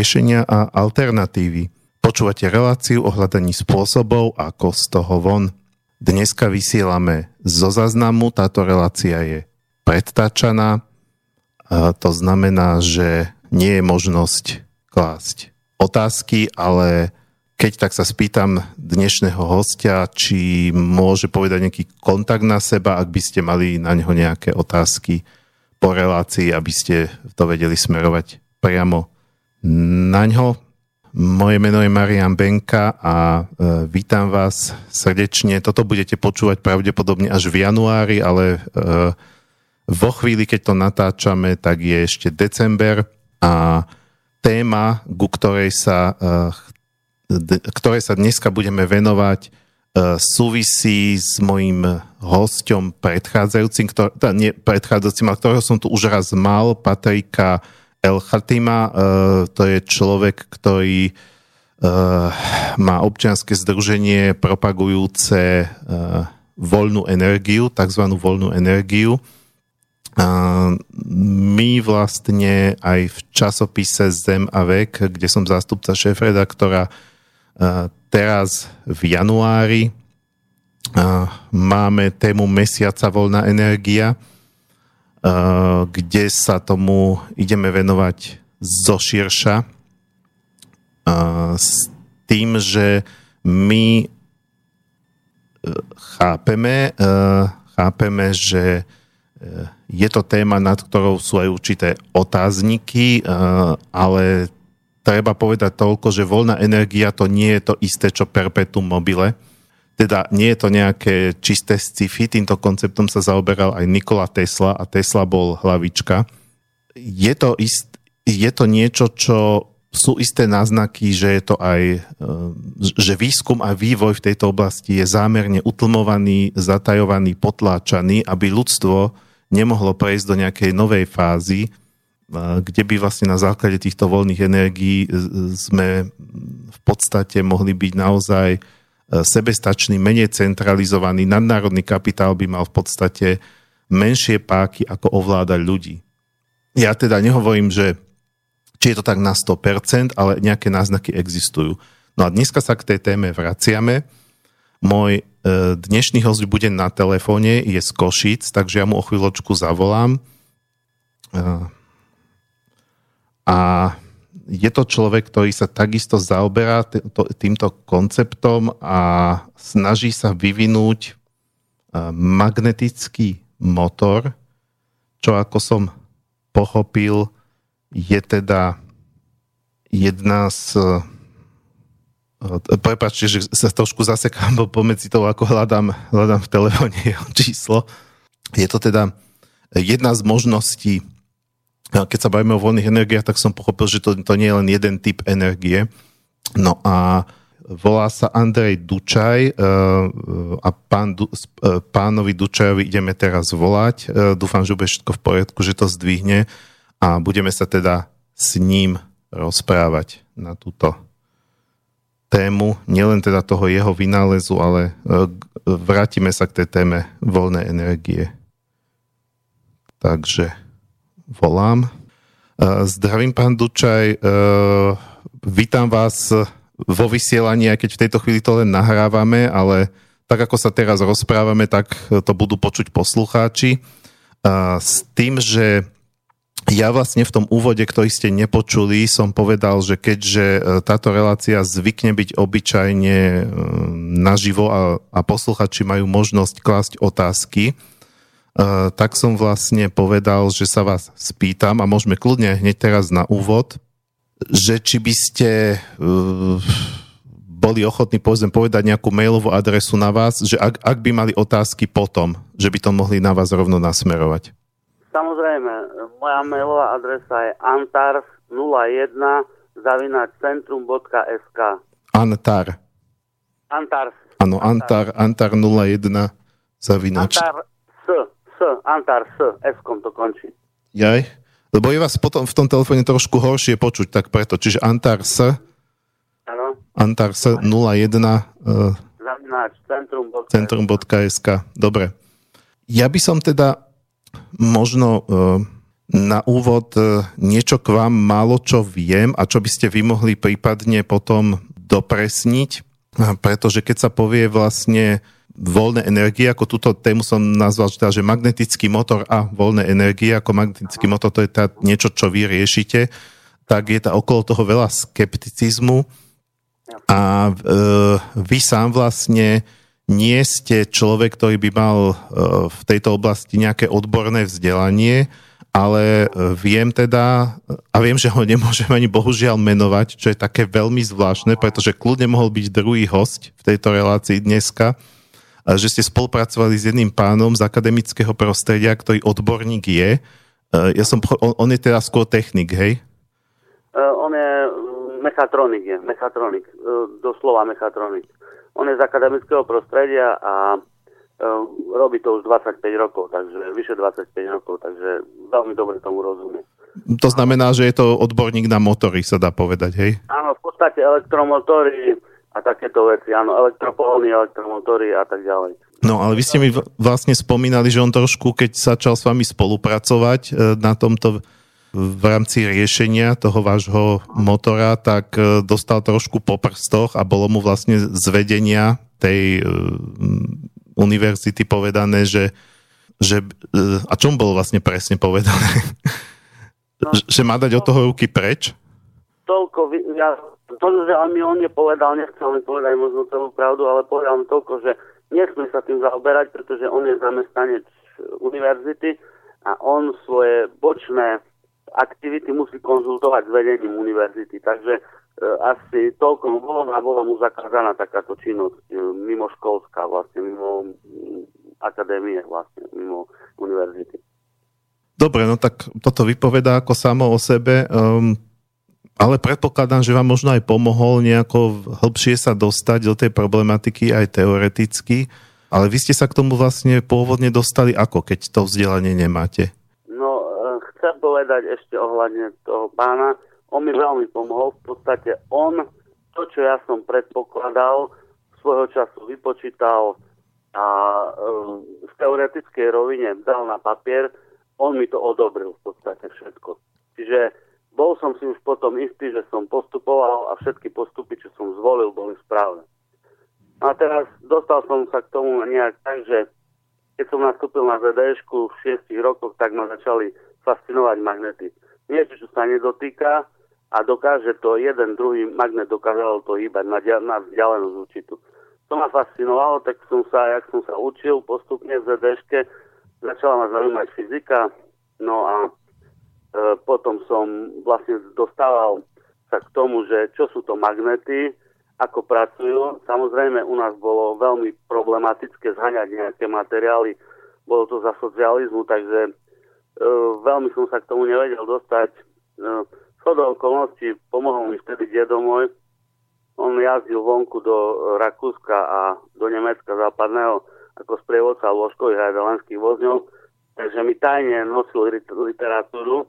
Riešenia a alternatívy. Počúvate reláciu o hľadaní spôsobov, ako z toho von. Dneska vysielame zo záznamu, táto relácia je predtáčaná. To znamená, že nie je možnosť klásť otázky, ale keď tak sa spýtam dnešného hostia, či môže povedať nejaký kontakt na seba, ak by ste mali na neho nejaké otázky po relácii, aby ste to vedeli smerovať priamo na ňo. Moje meno je Marián Benka a vítam vás srdečne. Toto budete počúvať pravdepodobne až v januári, ale vo chvíli, keď to natáčame, tak je ešte december a téma, ktorej sa dneska budeme venovať, súvisí s mojím hosťom predchádzajúcim, ale ktorého som tu už raz mal, Patrika El Khatima. To je človek, ktorý má občianske združenie propagujúce voľnú energiu, takzvanú voľnú energiu. My vlastne aj v časopise Zem a vek, kde som zástupca šéfredaktora, teraz v januári máme tému Mesiaca voľná energia, kde sa tomu ideme venovať zoširša s tým, že my chápeme, že je to téma, nad ktorou sú aj určité otázniky, ale treba povedať toľko, že voľná energia to nie je to isté, čo perpetuum mobile. Teda nie je to nejaké čisté sci-fi, týmto konceptom sa zaoberal aj Nikola Tesla a Tesla bol hlavička. Je to niečo, čo sú isté náznaky, že je to aj, že výskum a vývoj v tejto oblasti je zámerne utlmovaný, zatajovaný, potláčaný, aby ľudstvo nemohlo prejsť do nejakej novej fázy, kde by vlastne na základe týchto voľných energií sme v podstate mohli byť naozaj sebestačný, menej centralizovaný, nadnárodný kapitál by mal v podstate menšie páky, ako ovládať ľudí. Ja teda nehovorím, že či je to tak na 100%, ale nejaké náznaky existujú. No a dneska sa k tej téme vraciame. Môj dnešný hosť bude na telefóne, je z Košíc, takže ja mu o chvíľočku zavolám. A je to človek, ktorý sa takisto zaoberá týmto konceptom a snaží sa vyvinúť magnetický motor, čo ako som pochopil, je teda jedna z... Prepáčte, že sa trošku zasekám pomedzi toho, ako hľadám v telefóne jeho číslo. Je to teda jedna z možností. Keď sa bavíme o voľných energiách, tak som pochopil, že to nie je len jeden typ energie. No a volá sa Andrej Dučaj a pánovi Dučajovi ideme teraz volať. Dúfam, že bude všetko v poriadku, že to zdvihne a budeme sa teda s ním rozprávať na túto tému. Nielen teda toho jeho vynálezu, ale vrátime sa k tej téme voľnej energie. Takže... volám. Zdravím, pán Dučaj. Vítam vás vo vysielaní, aj keď v tejto chvíli to len nahrávame, ale tak, ako sa teraz rozprávame, tak to budú počuť poslucháči. S tým, že ja vlastne v tom úvode, ktorý ste nepočuli, som povedal, že keďže táto relácia zvykne byť obyčajne naživo a poslucháči majú možnosť klásť otázky, tak som vlastne povedal, že sa vás spýtam a môžeme kľudne hneď teraz na úvod, že či by ste boli ochotní povedať nejakú mailovú adresu na vás, že ak by mali otázky potom, že by to mohli na vás rovno nasmerovať. Samozrejme, moja mailová adresa je antars01@centrum.sk. Antars. Áno, antar01@. Antar s to končí. Jaj, lebo je vás potom v tom telefóne trošku horšie počuť, tak preto, čiže Antar s 01@centrum.sk. Dobre. Ja by som teda možno Na úvod niečo k vám, málo čo viem a čo by ste vy mohli prípadne potom dopresniť, pretože keď sa povie vlastne voľné energie, ako túto tému som nazval, že magnetický motor a voľné energie, ako magnetický motor, to je tá niečo, čo vy riešite, tak je tá okolo toho veľa skepticizmu a vy sám vlastne nie ste človek, ktorý by mal v tejto oblasti nejaké odborné vzdelanie, ale viem teda, a viem, že ho nemôžem ani bohužiaľ menovať, čo je také veľmi zvláštne, pretože kľudne mohol byť druhý hosť v tejto relácii dneska, že ste spolupracovali s jedným pánom z akademického prostredia, ktorý odborník je. On je teda skôr technik, hej? On je mechatronik, doslova mechatronik. On je z akademického prostredia a robí to už 25 rokov, takže vyše 25 rokov, takže veľmi dobre tomu rozumie. To znamená, že je to odborník na motory, sa dá povedať, hej? Áno, v podstate elektromotory a takéto veci, áno, elektropóny, elektromotory a tak ďalej. No, ale vy ste mi vlastne spomínali, že on trošku, keď začal s vami spolupracovať na tomto v rámci riešenia toho vášho motora, tak dostal trošku po prstoch a bolo mu vlastne z vedenia tej univerzity povedané, že a čom bolo vlastne presne povedané? No, že má dať od toho ruky preč? Toľko, že mi on nepovedal, nechcel mi povedať možno celú pravdu, ale povedal mi toľko, že nesmie sa tým zaoberať, pretože on je zamestnanec univerzity a on svoje bočné aktivity musí konzultovať s vedením univerzity, takže asi toľko bolo a bola mu zakázaná takáto činnosť mimo školská vlastne, mimo akadémie vlastne, mimo univerzity. Dobre, no tak toto vypovedá ako samo o sebe, ale predpokladám, že vám možno aj pomohol nejako hlbšie sa dostať do tej problematiky aj teoreticky, ale vy ste sa k tomu vlastne pôvodne dostali ako, keď to vzdelanie nemáte? No, chcem povedať ešte ohľadne toho pána. On mi veľmi pomohol, v podstate on to, čo ja som predpokladal, svojho času vypočítal a v teoretickej rovine dal na papier, on mi to odobril v podstate všetko. Čiže bol som si už potom istý, že som postupoval a všetky postupy, čo som zvolil, boli správne. A teraz dostal som sa k tomu nejak tak, že keď som nastúpil na VDŠku v 6 rokoch, tak ma začali fascinovať magnety. Niečo, čo sa nedotýka, a dokáže to jeden, druhý magnet dokázal to hýbať na vzdialenosť určitú. To ma fascinovalo, tak jak som sa učil postupne v ZDŠke, začala ma zaujímať fyzika, no a potom som vlastne dostával sa k tomu, že čo sú to magnety, ako pracujú. Samozrejme u nás bolo veľmi problematické zhaňať nejaké materiály, bolo to za socializmu, takže veľmi som sa k tomu nevedel dostať. Shodou okolností pomohol mi vtedy dedo môj. On jazdil vonku do Rakúska a do Nemecka západného ako sprievodca lôžkových a dalaňských vozňov. Takže mi tajne nosil literatúru.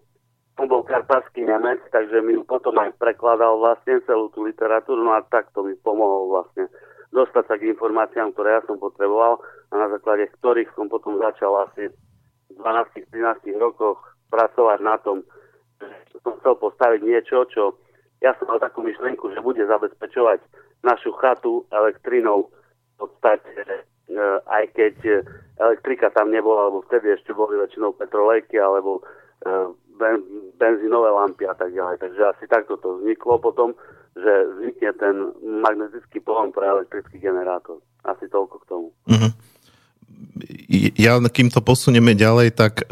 On bol karpatský Nemec, takže mi potom aj prekladal vlastne celú tú literatúru. No a tak to mi pomohol vlastne dostať sa k informáciám, ktoré ja som potreboval a na základe ktorých som potom začal asi v 12-13 rokoch pracovať na tom, že som chcel postaviť niečo, čo ja som mal takú myšlienku, že bude zabezpečovať našu chatu elektrinou v podstate, aj keď elektrika tam nebola, alebo vtedy ešte boli väčšinou petrolejky, alebo benzínové lampy a tak ďalej. Takže asi takto to vzniklo potom, že vznikne ten magnetický pohon pre elektrický generátor. Asi toľko k tomu. Mhm. Ja, kým to posunieme ďalej, tak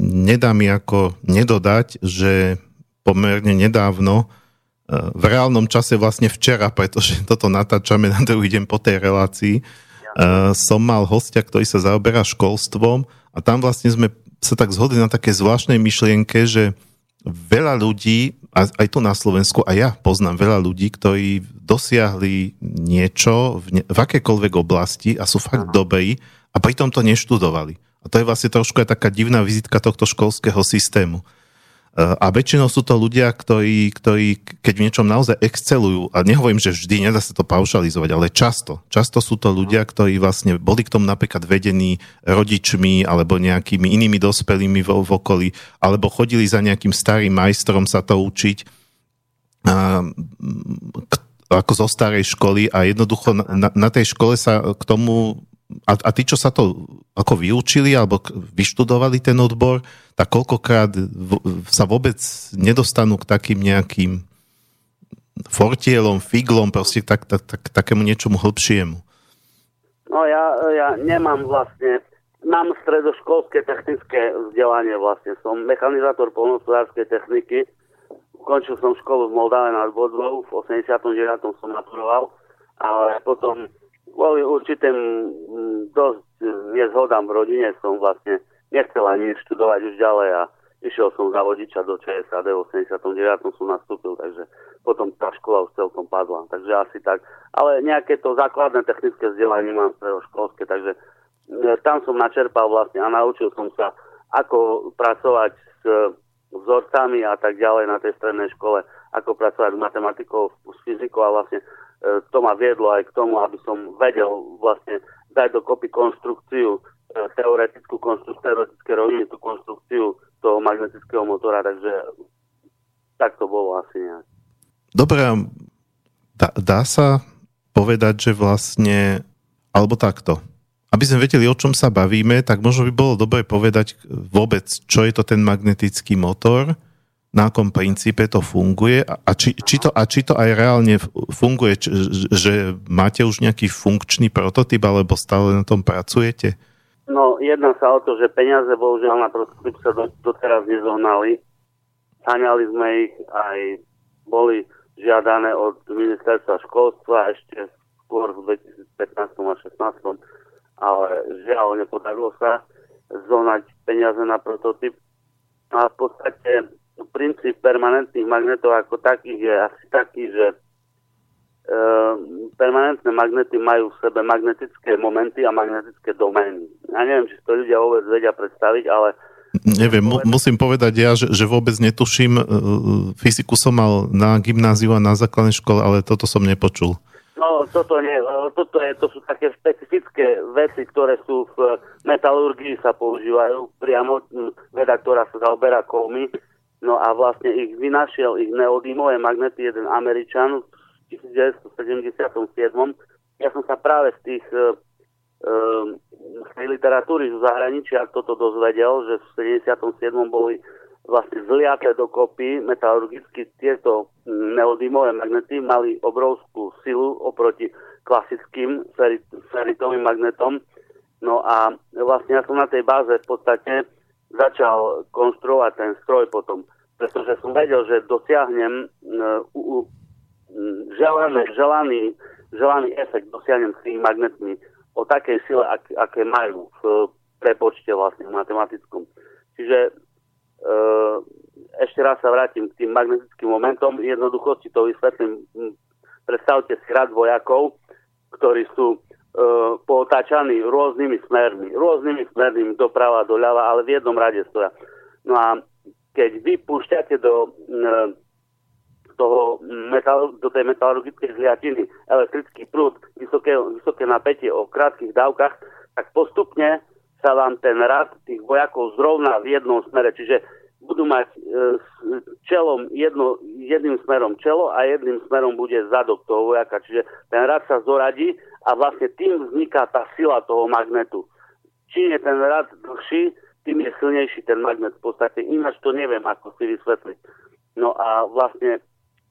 nedá mi ako nedodať, že pomerne nedávno, v reálnom čase vlastne včera, pretože toto natáčame na druhý deň po tej relácii, som mal hostia, ktorý sa zaoberá školstvom a tam vlastne sme sa tak zhodli na také zvláštnej myšlienke, že veľa ľudí, aj tu na Slovensku, a ja poznám veľa ľudí, ktorí dosiahli niečo v akékoľvek oblasti a sú fakt dobrí a pritom to neštudovali. A to je vlastne trošku aj taká divná vizitka tohto školského systému. A väčšinou sú to ľudia, ktorí keď v niečom naozaj excelujú, a nehovorím, že vždy, nedá sa to paušalizovať, ale často sú to ľudia, ktorí vlastne boli k tomu napríklad vedení rodičmi alebo nejakými inými dospelými v okolí, alebo chodili za nejakým starým majstrom sa to učiť ako zo starej školy, a jednoducho na tej škole sa k tomu a tí, čo sa to ako vyučili alebo vyštudovali ten odbor, tak koľkokrát sa vôbec nedostanú k takým nejakým fortielom, figlom, proste takému niečomu hĺbšiemu. No ja nemám vlastne, mám stredoškolské technické vzdelanie vlastne, som mechanizátor poľnohospodárskej techniky, ukončil som školu v Moldave nad Bodvou, v 89. som maturoval, ale potom kvôli určitým dosť nezhodám v rodine som vlastne nechcel ani študovať už ďalej a išiel som za vodiča do ČSAD, v 89. som nastúpil, takže potom tá škola už celkom padla, takže asi tak. Ale nejaké to základné technické vzdelanie mám stredoškolské, takže tam som načerpal vlastne a naučil som sa, ako pracovať s vzorcami a tak ďalej na tej strednej škole, ako pracovať s matematikou, s fyzikou, a vlastne to ma viedlo aj k tomu, aby som vedel vlastne dať dokopy konštrukciu, teoretickú konštrukciu, teoretické roviny, tú konštrukciu toho magnetického motora, takže tak to bolo asi nejak. Dobre, dá sa povedať, že vlastne, alebo takto, aby sme vedeli, o čom sa bavíme, tak možno by bolo dobre povedať vôbec, čo je to ten magnetický motor, na akom princípe to funguje a či to aj reálne funguje, že máte už nejaký funkčný prototyp, alebo stále na tom pracujete? No, jedná sa o to, že peniaze bohužiaľ na prototyp sa doteraz nezohnali. Háňali sme ich, aj boli žiadané od ministerstva školstva ešte skôr v 2015 a 2016, ale žiaľ nepodarilo sa zohnať peniaze na prototyp. A v podstate princíp permanentných magnetov ako takých je asi taký, že permanentné magnety majú v sebe magnetické momenty a magnetické domény. Ja neviem, či to ľudia vôbec vedia predstaviť, ale neviem, musím povedať ja, že vôbec netuším. Fyziku som mal na gymnáziu a na základnej škole, ale toto som nepočul. No, toto nie. To sú také špecifické veci, ktoré sú v metalurgii, sa používajú priamo. Veda, ktorá sa zaoberá kovmi. No a vlastne ich vynašiel ich neodímové magnety jeden Američan v 1977. Ja som sa práve z tej literatúry zo zahraničia toto dozvedel, že v 1977. boli vlastne zliaté dokopy metalurgicky tieto neodímové magnety, mali obrovskú silu oproti klasickým feritovým magnetom. No a vlastne ja som na tej báze v podstate začal konštruovať ten stroj potom, pretože som vedel, že dosiahnem želaný efekt dosiahnem s tými magnetmi o takej sile, aké majú v prepočte vlastne v matematickom. Čiže ešte raz sa vrátim k tým magnetickým momentom. Jednoducho si to vysvetlím. Predstavte si rad vojakov, ktorí sú pootáčaní rôznymi smermi, doprava, doľava, ale v jednom rade stoja. No a keď vy púšťate do tej metalurgickej zliatiny elektrický prúd, vysoké napätie o krátkych dávkach, tak postupne sa vám ten rad tých vojakov zrovná v jednom smere, čiže budú mať jedným smerom čelo a jedným smerom bude zadok toho vojaka. Čiže ten rad sa zoradí a vlastne tým vzniká tá sila toho magnetu. Čím je ten rad dlhší, tým je silnejší ten magnet v podstate. Ináč to neviem, ako si vysvetliť. No a vlastne,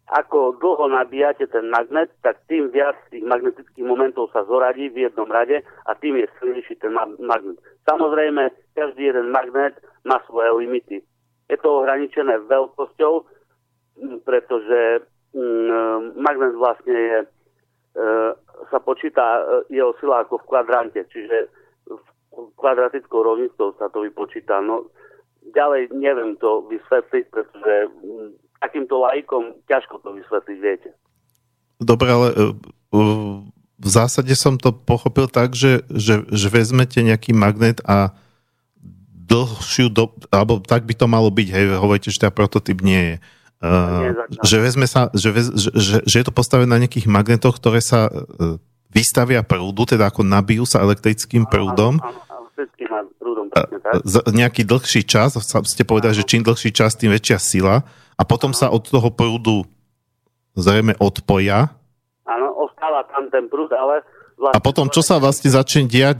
ako dlho nabíjate ten magnet, tak tým viac tých magnetických momentov sa zoradí v jednom rade a tým je silnejší ten magnet. Samozrejme, každý jeden magnet má svoje limity. Je to ohraničené veľkosťou, pretože magnet vlastne sa počíta jeho sila ako v kvadrante, čiže kvadratickou rovnicou sa to vypočíta. No, ďalej neviem to vysvetliť, pretože takýmto laikom ťažko to vysvetliť, viete. Dobre, ale v zásade som to pochopil tak, že vezmete nejaký magnet a dlhšiu dobu, alebo tak by to malo byť, hej, hovoríte, že ten prototyp nie je. Že je to postavené na nejakých magnetoch, ktoré sa vystavia prúdu, teda ako nabijú sa elektrickým prúdom. Nejaký dlhší čas, ste povedali, že čím dlhší čas, tým väčšia sila a potom sa od toho prúdu zrejme odpoja. Áno, ostáva tam ten prúd, ale... A potom, čo sa vlastne začne diať,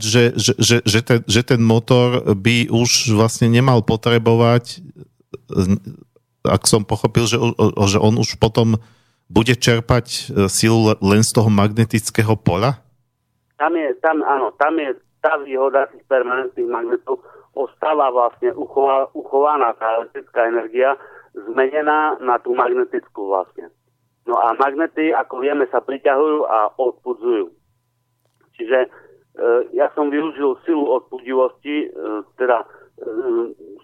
že ten motor by už vlastne nemal potrebovať, ak som pochopil, že on už potom bude čerpať silu len z toho magnetického pola? Tam je tá výhoda tých permanentných magnetov, ostáva vlastne uchovaná tá elektrická energia, zmenená na tú magnetickú vlastne. No a magnety, ako vieme, sa priťahujú a odpudzujú. Čiže ja som využil silu odpudivosti,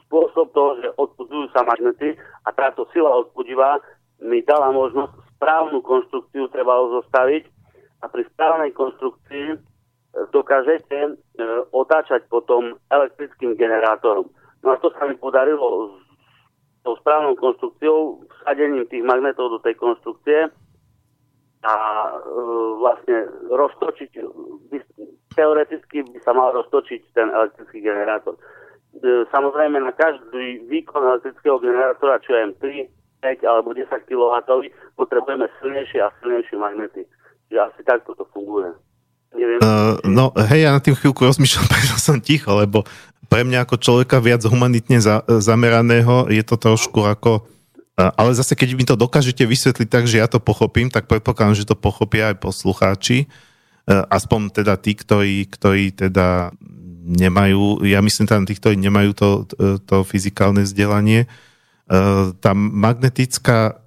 spôsob toho, že odpudzujú sa magnety a táto sila odpudivá mi dala možnosť správnu konštrukciu trebalo zostaviť a pri správnej konštrukcii dokážete otáčať potom elektrickým generátorom. No a to sa mi podarilo s tou správnou konštrukciou, vsadením tých magnetov do tej konštrukcie a vlastne roztočiť, teoreticky by sa mal roztočiť ten elektrický generátor. Samozrejme na každý výkon elektrického generátora, čo je 3, 5 alebo 10 kW, potrebujeme silnejšie a silnejšie magnety. Čiže asi takto to funguje. No hej, ja na tým chvíľku rozmýšľam, prečo som ticho, lebo pre mňa ako človeka viac humanitne zameraného je to trošku ako... Ale zase, keď mi to dokážete vysvetliť tak, že ja to pochopím, tak predpokladám, že to pochopia aj poslucháči. Aspoň teda tí, ktorí teda nemajú, ja myslím tam tí, ktorí nemajú to fyzikálne vzdelanie. Tá magnetická,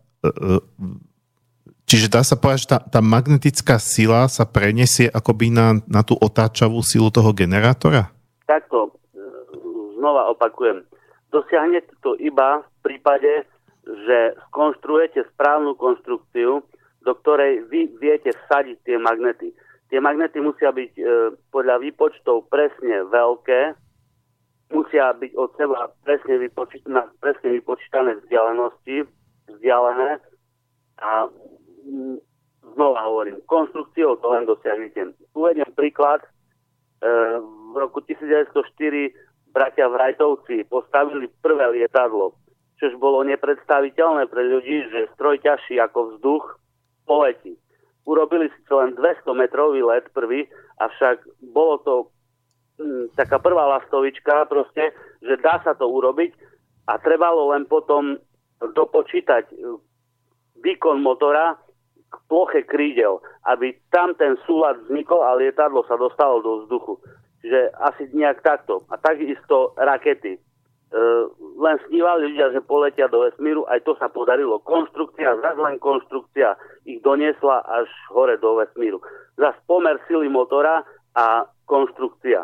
čiže dá sa povedať, že tá magnetická sila sa preniesie akoby na tú otáčavú silu toho generátora? Takto, znova opakujem. Dosiahnete to iba v prípade, že skonštruujete správnu konštrukciu, do ktorej vy viete vsadiť tie magnety. Tie magnety musia byť podľa výpočtov presne veľké, musia byť od seba presne vypočítané vzdialenosti, vzdialené a znova hovorím, konštrukciou to len dosiahnete. Uvediem príklad, v roku 1904 bratia Wrightovci postavili prvé lietadlo, čož bolo nepredstaviteľné pre ľudí, že stroj ťažší ako vzduch poletí. Urobili síce len 200-metrový let prvý, avšak bolo to taká prvá lastovička proste, že dá sa to urobiť a trebalo len potom dopočítať výkon motora k ploche krídel, aby tam ten súlad vznikol a lietadlo sa dostalo do vzduchu. Čiže asi nejak takto. A takisto rakety. Len snívali ľudia, že poletia do vesmíru, aj to sa podarilo. Konštrukcia ich doniesla až hore do vesmíru. Zas pomer sily motora a konštrukcia.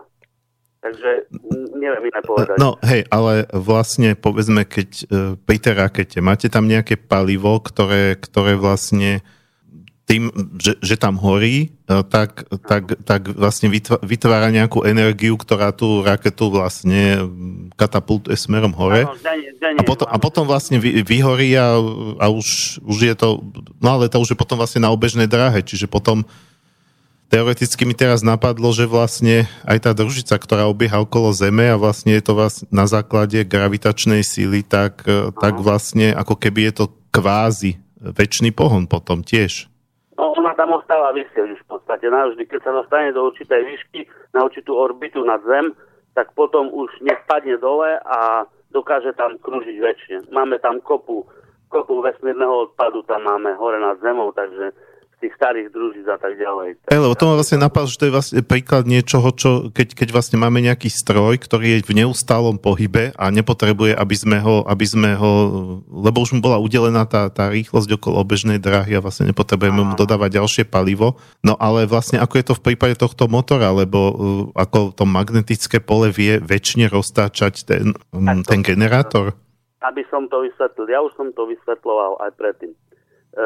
Takže neviem iné povedať. No hej, ale vlastne povedzme, keď pri tej rakete máte tam nejaké palivo, ktoré vlastne tým, že tam horí, tak vlastne vytvára nejakú energiu, ktorá tú raketu vlastne katapultuje smerom hore. A potom vlastne vyhorí a už je to... No ale to už je potom vlastne na obežnej dráhe, čiže potom teoreticky mi teraz napadlo, že vlastne aj tá družica, ktorá obieha okolo Zeme a vlastne je to vlastne na základe gravitačnej síly, tak vlastne ako keby je to kvázi večný pohon potom tiež. No, ona tam ostáva vysieť už v podstate navždy. Keď sa dostane do určitej výšky, na určitú orbitu nad Zem, tak potom už nespadne dole a dokáže tam krúžiť väčšie. Máme tam kopu vesmírneho odpadu, tam máme hore nad Zemou, takže z tých starých družíc a tak ďalej. Lebo to ma vlastne napadlo, že to je vlastne príklad niečoho, čo keď vlastne máme nejaký stroj, ktorý je v neustálom pohybe a nepotrebuje, aby sme ho, lebo už mu bola udelená tá rýchlosť okolo obežnej dráhy a vlastne nepotrebujeme mu dodávať ďalšie palivo. No ale vlastne ako je to v prípade tohto motora, lebo ako to magnetické pole vie väčšine roztáčať ten generátor? Aby som to vysvetlil. Ja už som to vysvetľoval aj predtým.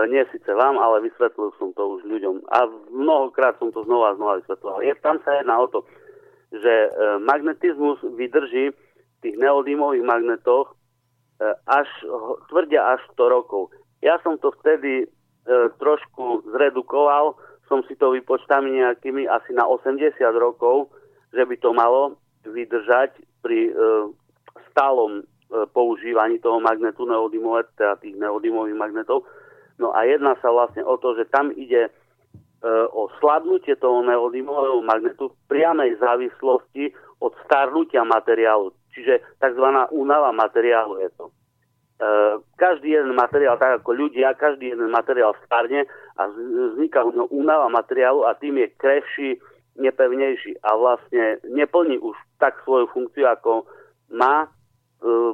Nie síce vám, ale vysvetlil som to už ľuďom. A mnohokrát som to znova vysvetľoval. Tam sa jedná o to, že magnetizmus vydrží tých neodímových magnetoch až, tvrdia až 100 rokov. Ja som to vtedy trošku zredukoval, som si to vypočtami nejakými asi na 80 rokov, že by to malo vydržať pri stálom používaní toho magnetu neodímového, teda tých neodímových magnetov. No a jedná sa vlastne o to, že tam ide o slabnutie toho neodímového magnetu v priamej závislosti od starnutia materiálu. Čiže tzv. Únava materiálu je to. Každý jeden materiál, tak ako ľudia, každý jeden materiál starne a vzniká únava materiálu a tým je krehší, nepevnejší a vlastne neplní už tak svoju funkciu, ako má.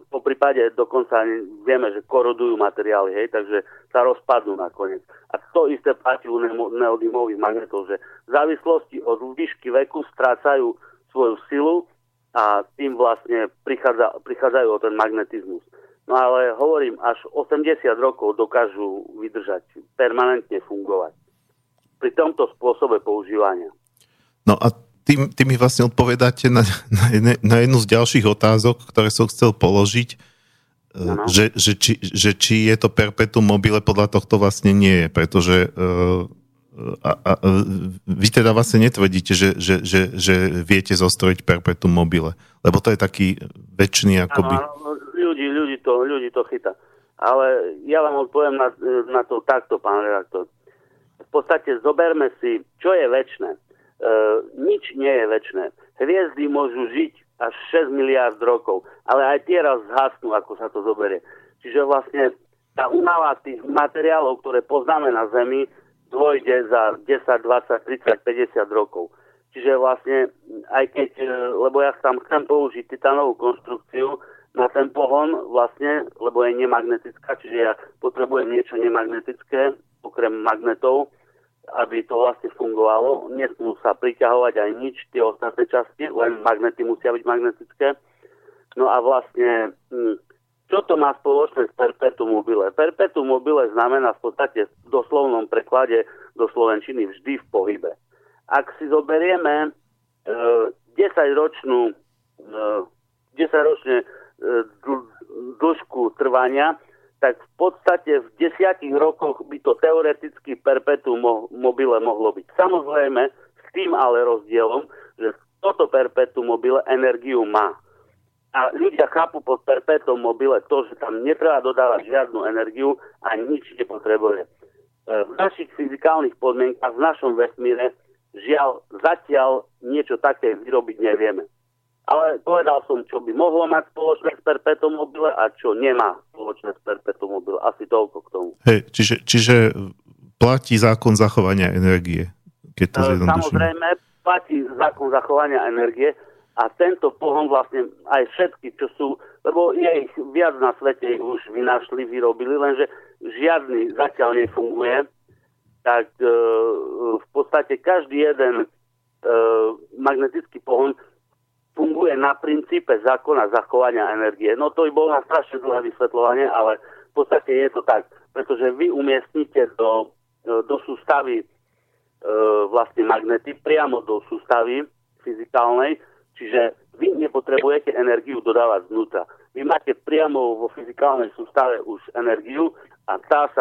Po prípade dokonca vieme, že korodujú materiály, hej, takže sa rozpadnú nakoniec. A to isté platí u neodímových magnetov, že v závislosti od výšky veku strácajú svoju silu a tým vlastne prichádzajú o ten magnetizmus. No ale hovorím, až 80 rokov dokážu vydržať, permanentne fungovať pri tomto spôsobe používania. No a ty mi vlastne odpovedáte na jednu z ďalších otázok, ktoré som chcel položiť, no. Že či je to perpetuum mobile, podľa tohto vlastne nie je, pretože vy teda vlastne netvrdíte, že viete zostrojiť perpetuum mobile, lebo to je taký väčší akoby... Ano, ľudí to chytá. Ale ja vám odpoviem na to takto, pán redaktor. V podstate zoberme si, čo je večné. Nič nie je večné. Hviezdy môžu žiť až 6 miliárd rokov, ale aj tie raz zhasnú, ako sa to zoberie. Čiže vlastne tá únava tých materiálov, ktoré poznáme na Zemi, dôjde za 10, 20, 30, 50 rokov. Čiže vlastne, aj keď, lebo ja tam chcem použiť titanovú konštrukciu na ten pohon vlastne, lebo je nemagnetická, čiže ja potrebujem niečo nemagnetické, okrem magnetov, aby to vlastne fungovalo. Nesmú sa priťahovať aj nič, tie ostatné časti, len magnety musia byť magnetické. No a vlastne, čo to má spoločné s perpetuum mobile? Perpetuum mobile znamená v podstate v doslovnom preklade do slovenčiny vždy v pohybe. Ak si zoberieme 10-ročne dĺžku trvania, tak v podstate v 10 rokoch by to teoreticky perpetuum mobile mohlo byť. Samozrejme, s tým ale rozdielom, že toto perpetuum mobile energiu má. A ľudia chápu pod perpetuum mobile to, že tam netreba dodávať žiadnu energiu a nič nepotrebuje. V našich fyzikálnych podmienkach, v našom vesmíre, žiaľ, zatiaľ niečo také vyrobiť nevieme. Ale povedal som, čo by mohlo mať spoločné s perpetuum mobile a čo nemá spoločné s perpetuum mobile. Asi toľko k tomu. Hej, čiže platí zákon zachovania energie? Keď to samozrejme, platí zákon zachovania energie a tento pohon vlastne aj všetky, čo sú, lebo je ich viac na svete, ich už vynašli, vyrobili, lenže žiadny zatiaľ nefunguje, tak v podstate každý jeden magnetický pohon funguje na princípe zákona zachovania energie. No to by bolo na strašne dlhé vysvetľovanie, ale v podstate je to tak, pretože vy umiestnite do sústavy vlastne magnety, priamo do sústavy fyzikálnej, čiže vy nepotrebujete energiu dodávať znútra. Vy máte priamo vo fyzikálnej sústave už energiu a tá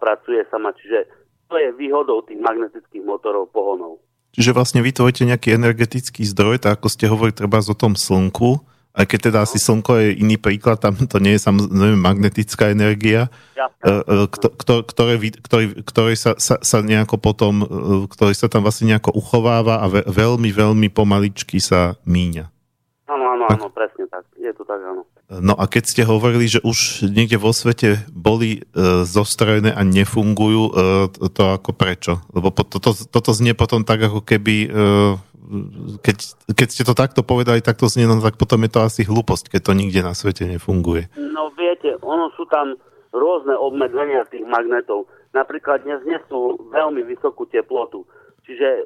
pracuje sama, čiže to je výhodou tých magnetických motorov pohonov. Čiže vlastne vytvoríte nejaký energetický zdroj, tak ako ste hovorili treba o tom slnku, aj keď teda asi slnko je iný príklad, tam to nie je samozrejme magnetická energia, ktorý sa tam vlastne nejako uchováva a veľmi, veľmi pomaličky sa míňa. Áno, presne tak. Je to tak, áno. No a keď ste hovorili, že už niekde vo svete boli zostrojené a nefungujú, to ako prečo? Lebo toto znie potom tak, ako keby, keď ste to takto povedali, tak to znie, no tak potom je to asi hlúposť, keď to nikde na svete nefunguje. No viete, ono sú tam rôzne obmedzenia tých magnetov. Napríklad neznesú veľmi vysokú teplotu. Čiže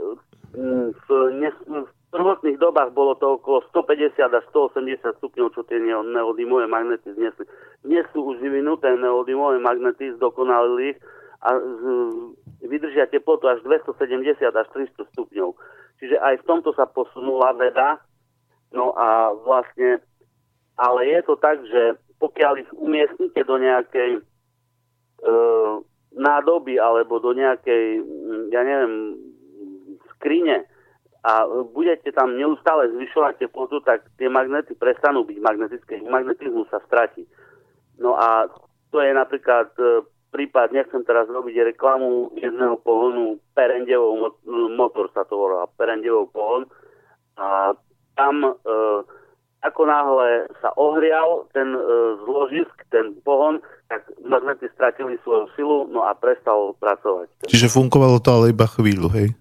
v prvotných dobách bolo to okolo 150 až 180 stupňov, čo tie neodímové magnety znesli. Dnes sú už vyvinuté neodímové magnety, zdokonalili ich a vydržia teplotu až 270 až 300 stupňov. Čiže aj v tomto sa posunula veda. No a vlastne ale je to tak, že pokiaľ ich umiestnite do nejakej nádoby alebo do nejakej, ja neviem, skrine a budete tam neustále zvyšovať teplotu, tak tie magnety prestanú byť magnetické. Magnetizmus sa stratí. No a to je napríklad prípad, nechcem teraz robiť reklamu jedného pohonu, Perendevov motor sa to volá, Perendevov pohon. A tam ako náhle sa ohrial ten zložisk, ten pohon, tak magnety stratili svoju silu, no a prestal pracovať. Čiže fungovalo to ale iba chvíľu, hej?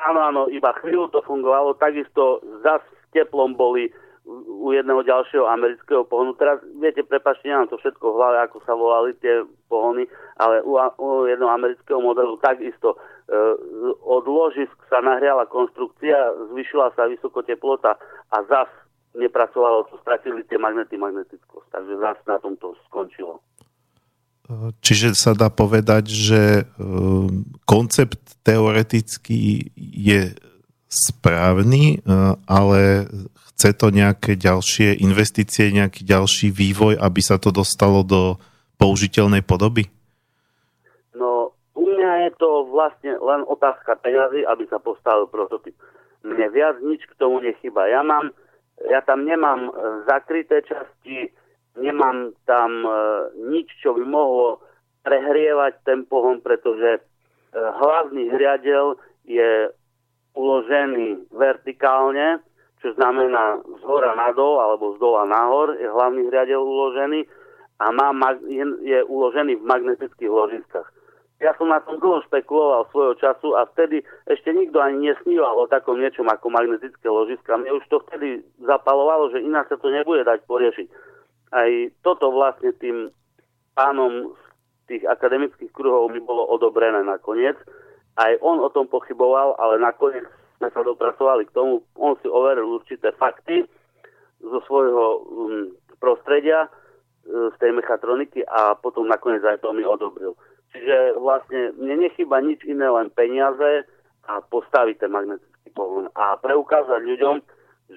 Áno, iba chvíľu to fungovalo. Takisto zas s teplom boli u jedného ďalšieho amerického pohonu. Teraz, viete, prepáčte, nemám to všetko v hlave, ako sa volali tie pohony, ale u jedného amerického modelu takisto od ložisk sa nahriala konštrukcia, zvyšila sa vysokoteplota a zas nepracovalo, to stratili tie magnety, magnetickosť. Takže zás na tom to skončilo. Čiže sa dá povedať, že koncept teoreticky je správny, ale chce to nejaké ďalšie investície, nejaký ďalší vývoj, aby sa to dostalo do použiteľnej podoby? No, u mňa je to vlastne len otázka peňazí, aby sa postavil prototyp. Mne viac nič k tomu nechýba. Ja tam nemám zakryté časti, nemám tam nič, čo by mohlo prehrievať ten pohon, pretože hlavný hriadeľ je uložený vertikálne, čo znamená z hora nadol alebo z dola nahor je hlavný hriadeľ uložený a je uložený v magnetických ložiskách. Ja som na tom dlho špekuloval svojho času a vtedy ešte nikto ani nesníval o takom niečom ako magnetické ložiska. Mne už to vtedy zapalovalo, že ináč sa to nebude dať poriešiť. Aj toto vlastne tým pánom z tých akademických kruhov mi bolo odobrené nakoniec. Aj on o tom pochyboval, ale nakoniec sme sa dopracovali k tomu. On si overil určité fakty zo svojho prostredia, z tej mechatroniky a potom nakoniec aj to mi odobril. Čiže vlastne mne nechýba nič iné, len peniaze a postaviť ten magnetický pohon a preukázať ľuďom,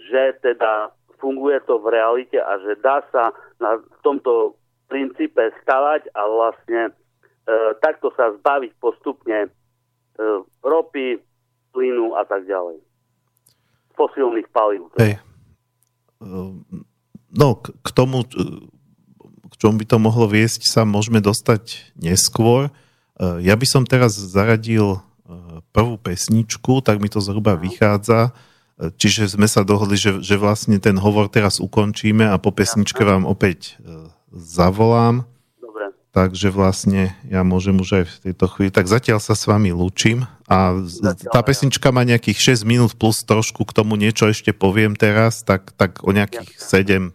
že teda funguje to v realite a že dá sa na tomto princípe stavať a vlastne takto sa zbaviť postupne ropy, plynu a tak ďalej. Fosílnych palív. Hej. No, k tomu... čom by to mohlo viesť, sa môžeme dostať neskôr. Ja by som teraz zaradil prvú pesničku, tak mi to zhruba vychádza. Čiže sme sa dohodli, že vlastne ten hovor teraz ukončíme a po pesničke vám opäť zavolám. Dobre. Takže vlastne ja môžem už aj v tejto chvíli. Tak zatiaľ sa s vami lúčim a tá pesnička má nejakých 6 minút plus trošku k tomu niečo ešte poviem teraz, tak o nejakých 7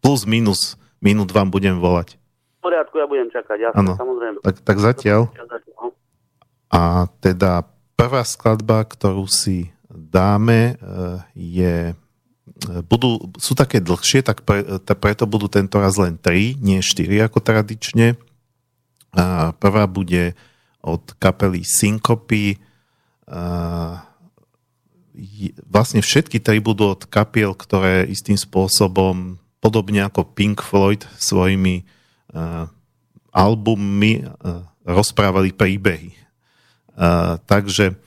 plus minus minút vám budem volať. V poriadku, ja budem čakať, jasne, samozrejme. Tak zatiaľ. A teda prvá skladba, ktorú si dáme, sú také dlhšie, tak preto budú tento raz len 3, nie 4 ako tradične. A prvá bude od kapely Synkopy. Vlastne všetky 3 budú od kapiel, ktoré istým spôsobom podobne ako Pink Floyd svojimi albummi rozprávali príbehy. Takže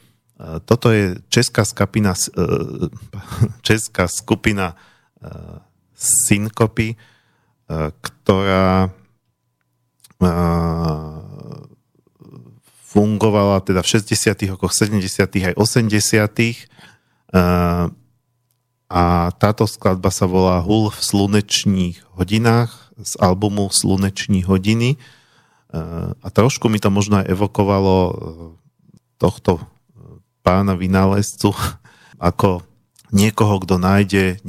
toto je česká skupina Synkopy, ktorá fungovala teda v 60. rokoch, 70. aj 80. A táto skladba sa volá Hul v slunečných hodinách z albumu Sluneční hodiny. A trošku mi to možno aj evokovalo tohto pána vynálezcu ako niekoho, kto nájde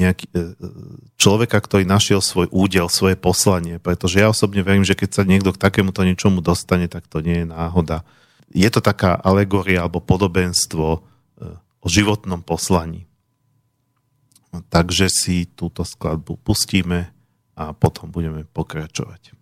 človeka, ktorý našiel svoj údel, svoje poslanie. Pretože ja osobne verím, že keď sa niekto k takémuto niečomu dostane, tak to nie je náhoda. Je to taká alegória alebo podobenstvo o životnom poslaní. Takže si túto skladbu pustíme a potom budeme pokračovať.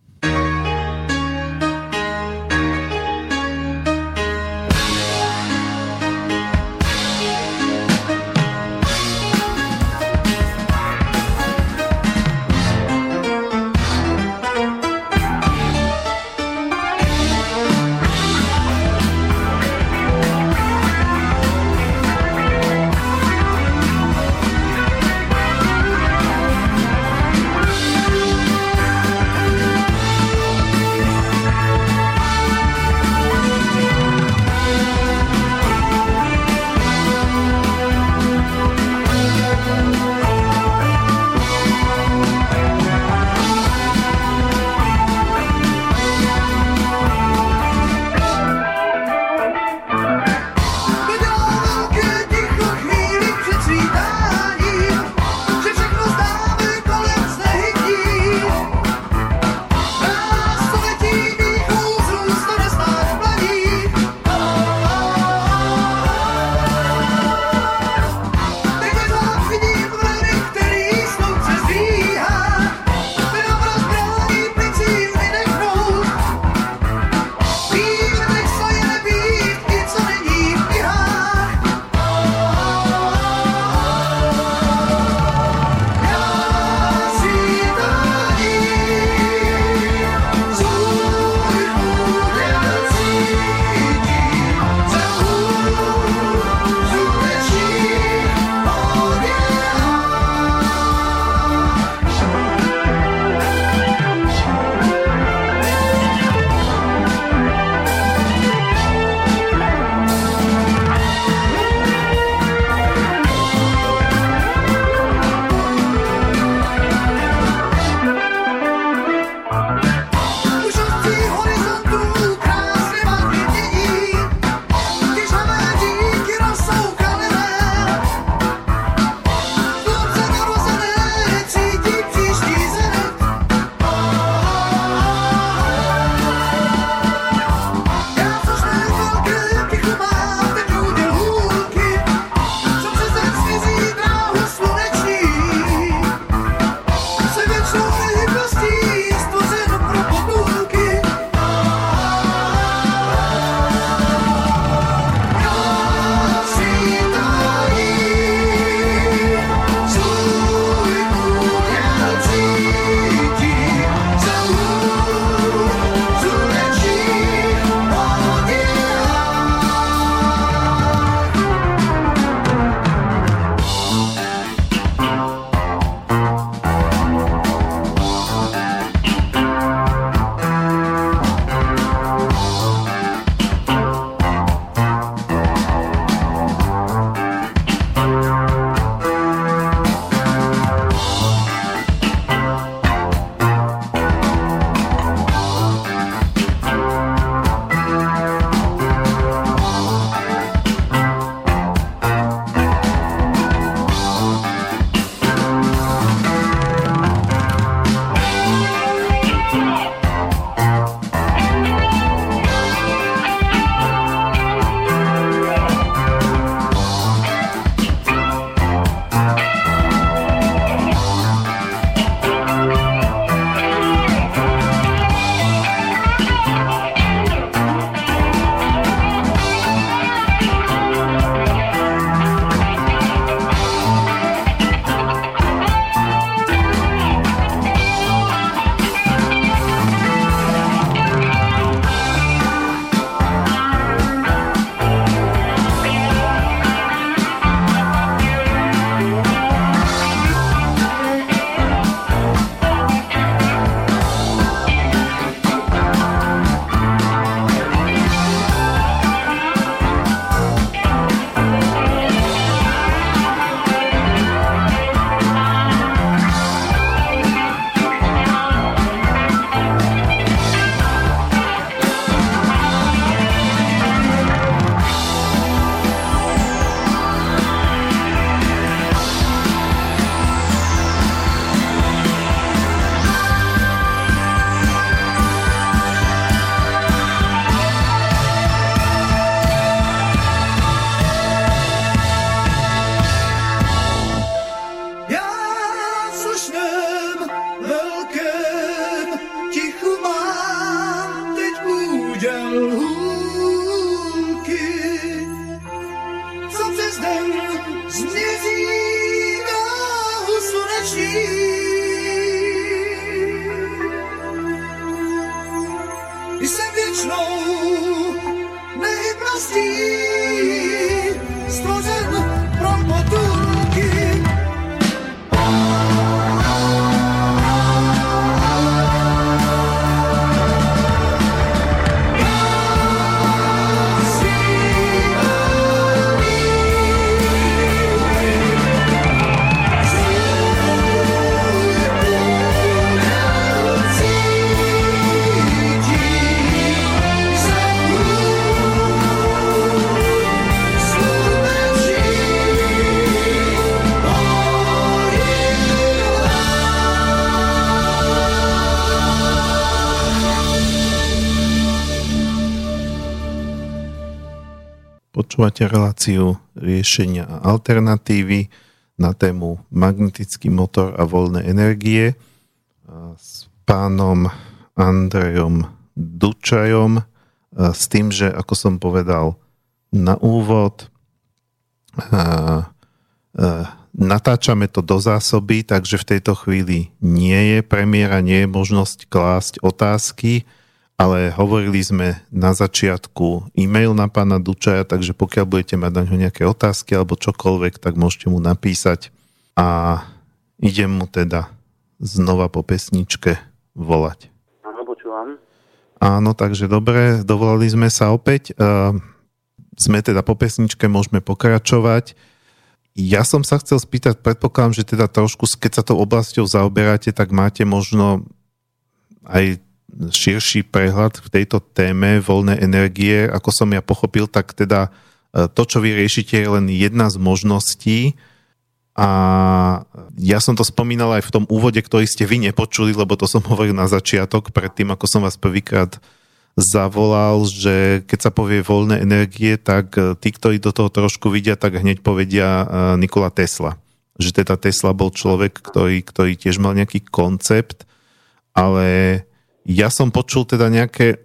hvězdem změří náhu sluneční. Jsem věčnou nehybností stvořen pro potulky. Počúvate reláciu Riešenia a alternatívy na tému magnetický motor a voľné energie s pánom Andrejom Dučajom, s tým, že ako som povedal na úvod, natáčame to do zásoby, takže v tejto chvíli nie je premiéra, nie je možnosť klásť otázky, ale hovorili sme na začiatku e-mail na pána Dučaja, takže pokiaľ budete mať na ňo nejaké otázky alebo čokoľvek, tak môžete mu napísať. A idem mu teda znova po pesničke volať. Áno, počúvam. Áno, takže dobre, dovolali sme sa opäť. Sme teda po pesničke, môžeme pokračovať. Ja som sa chcel spýtať, predpokladám, že teda trošku, keď sa tou oblasťou zaoberáte, tak máte možno aj širší prehľad v tejto téme voľné energie. Ako som ja pochopil, tak teda to, čo vy riešite, je len jedna z možností. A ja som to spomínal aj v tom úvode, ktorý ste vy nepočuli, lebo to som hovoril na začiatok, predtým, ako som vás prvýkrát zavolal, že keď sa povie voľné energie, tak tí, ktorí do toho trošku vidia, tak hneď povedia Nikola Tesla. Že teda Tesla bol človek, ktorý tiež mal nejaký koncept, ale ja som počul teda nejaké,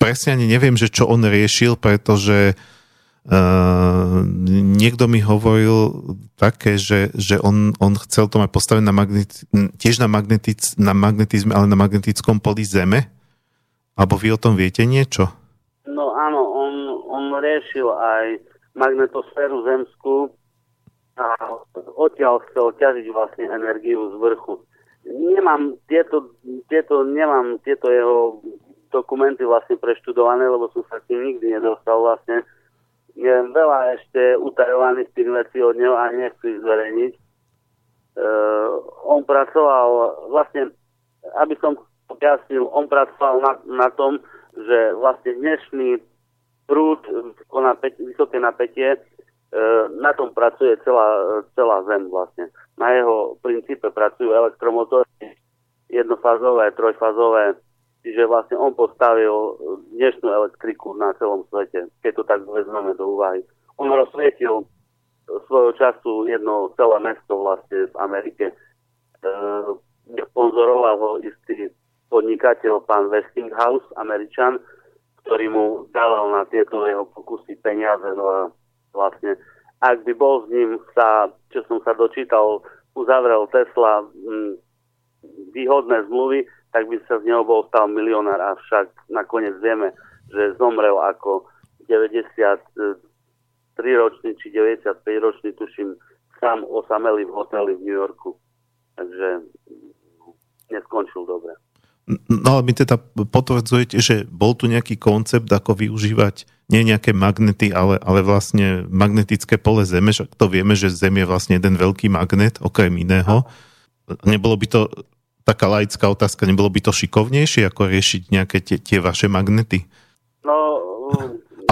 presne ani neviem, že čo on riešil, pretože niekto mi hovoril také, že on chcel to mať postaviť na magnetizme, ale na magnetickom poli Zeme. Alebo vy o tom viete niečo? No áno, on riešil aj magnetosféru zemskú a odtiaľ chcel ťažiť vlastne energiu z vrchu. Nemám tieto jeho dokumenty vlastne preštudované, lebo som sa k tým nikdy nedostal vlastne. Je veľa ešte utajovaných tých vecí od neho a nechcú ich zverejniť. On pracoval vlastne, aby som pojasnil, on pracoval na tom, že vlastne dnešný prúd vysoké napätie, na tom pracuje celá Zem vlastne. Na jeho princípe pracujú elektromotory, jednofázové, trojfázové, čiže vlastne on postavil dnešnú elektriku na celom svete, keď to tak vezmeme do úvahy. On rozsvietil svojho času jedno celé mesto vlastne v Amerike. Sponzoroval ho istý podnikateľ, pán Westinghouse, Američan, ktorý mu dával na tieto jeho pokusy peniaze, no a vlastne, ak by bol s ním sa, čo som sa dočítal, uzavrel Tesla výhodné zmluvy, tak by sa z neho bol stal milionár, avšak nakoniec vieme, že zomrel ako 93-ročný či 95-ročný, tuším, sám osamelý v hoteli v New Yorku. Takže neskončil dobre. No ale my teda potvrdzujete, že bol tu nejaký koncept, ako využívať nie nejaké magnety, ale vlastne magnetické pole Zeme, však to vieme, že Zem je vlastne jeden veľký magnet, okrem iného. Nebolo by to, taká laická otázka, nebolo by to šikovnejšie, ako riešiť nejaké tie vaše magnety? No,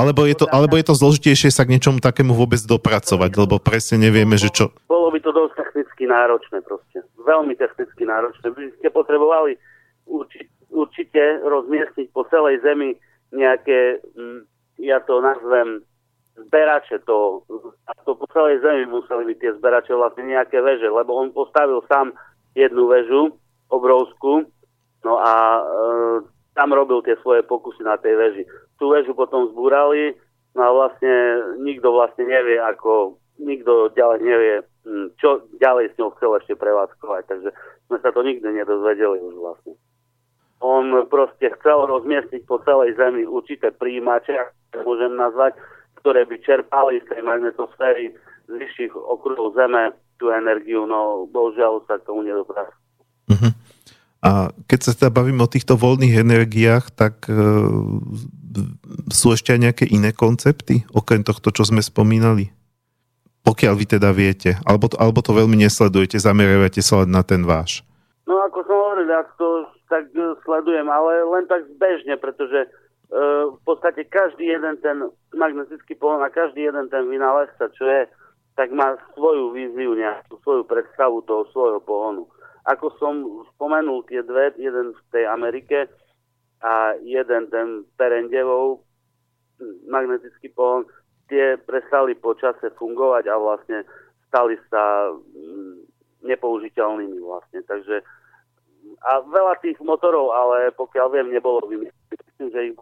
alebo je to zložitejšie sa k niečomu takému vôbec dopracovať, lebo presne nevieme, že čo. Bolo by to dosť technicky náročné proste. Veľmi technicky náročné. By ste potrebovali určite rozmiestniť po celej Zemi nejaké, ja to nazvem zberače toho. A to po celej Zemi museli byť tie zberače vlastne nejaké veže, lebo on postavil sám jednu väžu, obrovskú, no a tam robil tie svoje pokusy na tej väži. Tú väžu potom zbúrali, No a vlastne nikto nevie, ako nikto ďalej nevie, čo ďalej s ňou chcel ešte prevádzkovať. Takže sme sa to nikdy nedozvedeli už vlastne. On proste chcel rozmiestniť po celej Zemi určité prijímače, ako môžem nazvať, ktoré by čerpali z tej magnetosféry z vyšších okruhov Zeme tú energiu. No bohužiaľ sa k tomu nedopracovali. Uh-huh. A keď sa teda bavíme o týchto voľných energiách, tak sú ešte aj nejaké iné koncepty, okrem tohto, čo sme spomínali? Pokiaľ vy teda viete, alebo to veľmi nesledujete, zameriavate sa len na ten váš. No ako som hovoril, ja to tak sledujem, ale len tak zbežne, pretože v podstate každý jeden ten magnetický pol a každý jeden ten vynálezca, čo je, tak má svoju víziu, nejakú svoju predstavu toho svojho pohonu. Ako som spomenul tie dve, jeden v tej Amerike a jeden ten Perendevov magnetický pohon, tie prestali po čase fungovať a vlastne stali sa nepoužiteľnými vlastne. Takže a veľa tých motorov, ale pokiaľ viem, nebolo vymyslených. Myslím, že ich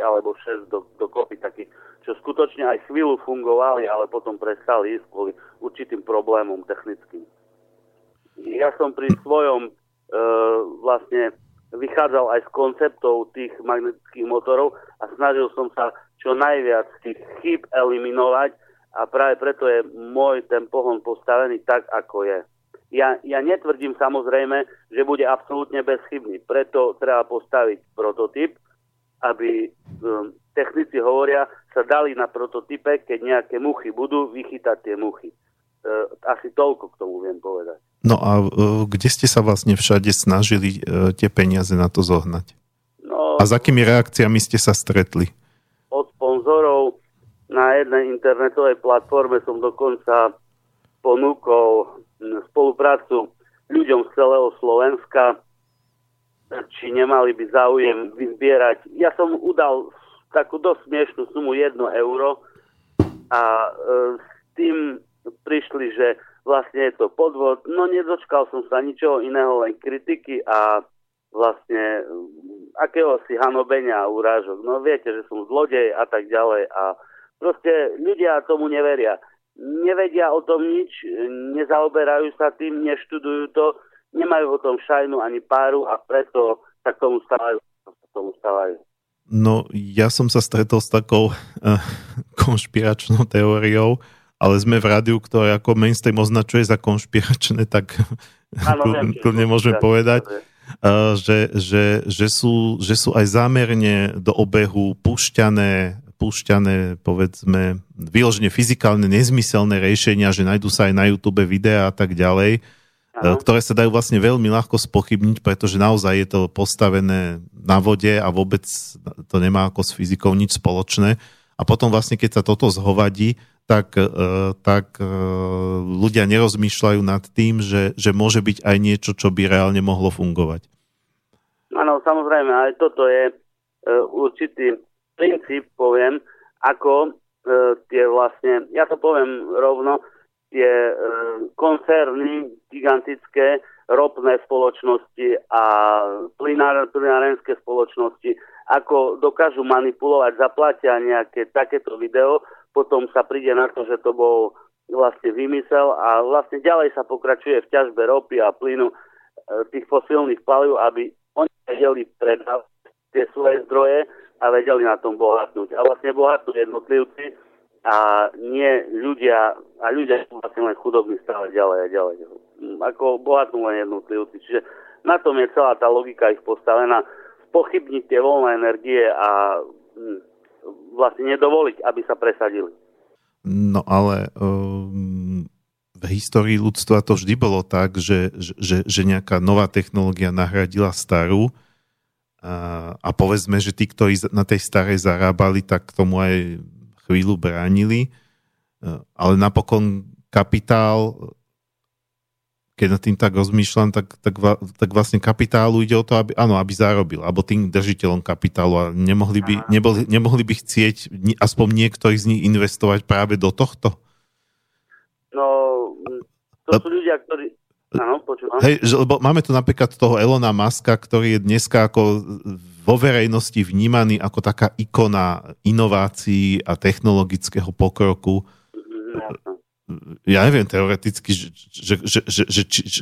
5 alebo 6 dokopy takých, čo skutočne aj chvíľu fungovali, ale potom prestali ísť kvôli určitým problémom technickým. Ja som pri svojom vlastne vychádzal aj z konceptov tých magnetických motorov a snažil som sa čo najviac tých chýb eliminovať a práve preto je môj ten pohon postavený tak, ako je. Ja netvrdím samozrejme, že bude absolútne bezchybný, preto treba postaviť prototyp, aby technici hovoria, sa dali na prototype, keď nejaké muchy budú, vychytať tie muchy. Asi toľko k tomu viem povedať. No a kde ste sa vlastne všade snažili tie peniaze na to zohnať? No, a s akými reakciami ste sa stretli? Od sponzorov na jednej internetovej platforme som dokonca ponúkol spoluprácu ľuďom z celého Slovenska, či nemali by záujem vyzbierať. Ja som udal takú dosť smiešnú sumu 1 euro a s tým prišli, že vlastne je to podvod. No nedočkal som sa ničoho iného, len kritiky a vlastne akéhosi hanobenia a urážok. No viete, že som zlodej a tak ďalej a proste ľudia tomu neveria. Nevedia o tom nič, nezaoberajú sa tým, neštudujú to, nemajú o tom šajnu ani páru a preto sa k tomu stávajú. No ja som sa stretol s takou konšpiračnou teóriou, ale sme v rádiu, ktoré ako mainstream označuje za konšpiračné, tak to nemôžeme povedať, že sú aj zámerne do obehu púšťané, povedzme, vyložene fyzikálne, nezmyselné riešenia, že nájdú sa aj na YouTube videá a tak ďalej, ktoré sa dajú vlastne veľmi ľahko spochybniť, pretože naozaj je to postavené na vode a vôbec to nemá ako s fyzikou nič spoločné. A potom vlastne, keď sa toto zhovadí, tak ľudia nerozmýšľajú nad tým, že môže byť aj niečo, čo by reálne mohlo fungovať. Áno, samozrejme, ale toto je určitý princíp, poviem, ako tie vlastne, ja to poviem rovno, tie koncerny gigantické, ropné spoločnosti a plynárenské spoločnosti, ako dokážu manipulovať, zaplatia nejaké takéto video, potom sa príde na to, že to bol vlastne vymysel a vlastne ďalej sa pokračuje v ťažbe ropy a plynu tých fosílnych palív, aby oni vedeli predávať tie svoje zdroje a vedeli na tom bohatnúť. A vlastne bohatnú jednotlivci a nie ľudia, a ľudia sú vlastne len chudobní stále ďalej a ďalej. Ako bohatnú len jednotlivci. Čiže na tom je celá tá logika ich postavená. Pochybniť tie voľné energie a vlastne nedovoliť, aby sa presadili. No ale v histórii ľudstva to vždy bolo tak, že nejaká nová technológia nahradila starú a povedzme, že tí, ktorí na tej starej zarábali, tak tomu aj chvíľu bránili. Ale napokon kapitál, keď nad tým tak rozmýšľam, tak vlastne kapitálu ide o to, aby zarobil, alebo tým držiteľom kapitálu a nemohli by chcieť aspoň niektorý z nich investovať práve do tohto? No, to sú ľudia, ktorí... Áno, počúvam. Hej, lebo máme tu napríklad toho Elona Muska, ktorý je dneska ako vo verejnosti vnímaný ako taká ikona inovácií a technologického pokroku. Ja neviem teoreticky, že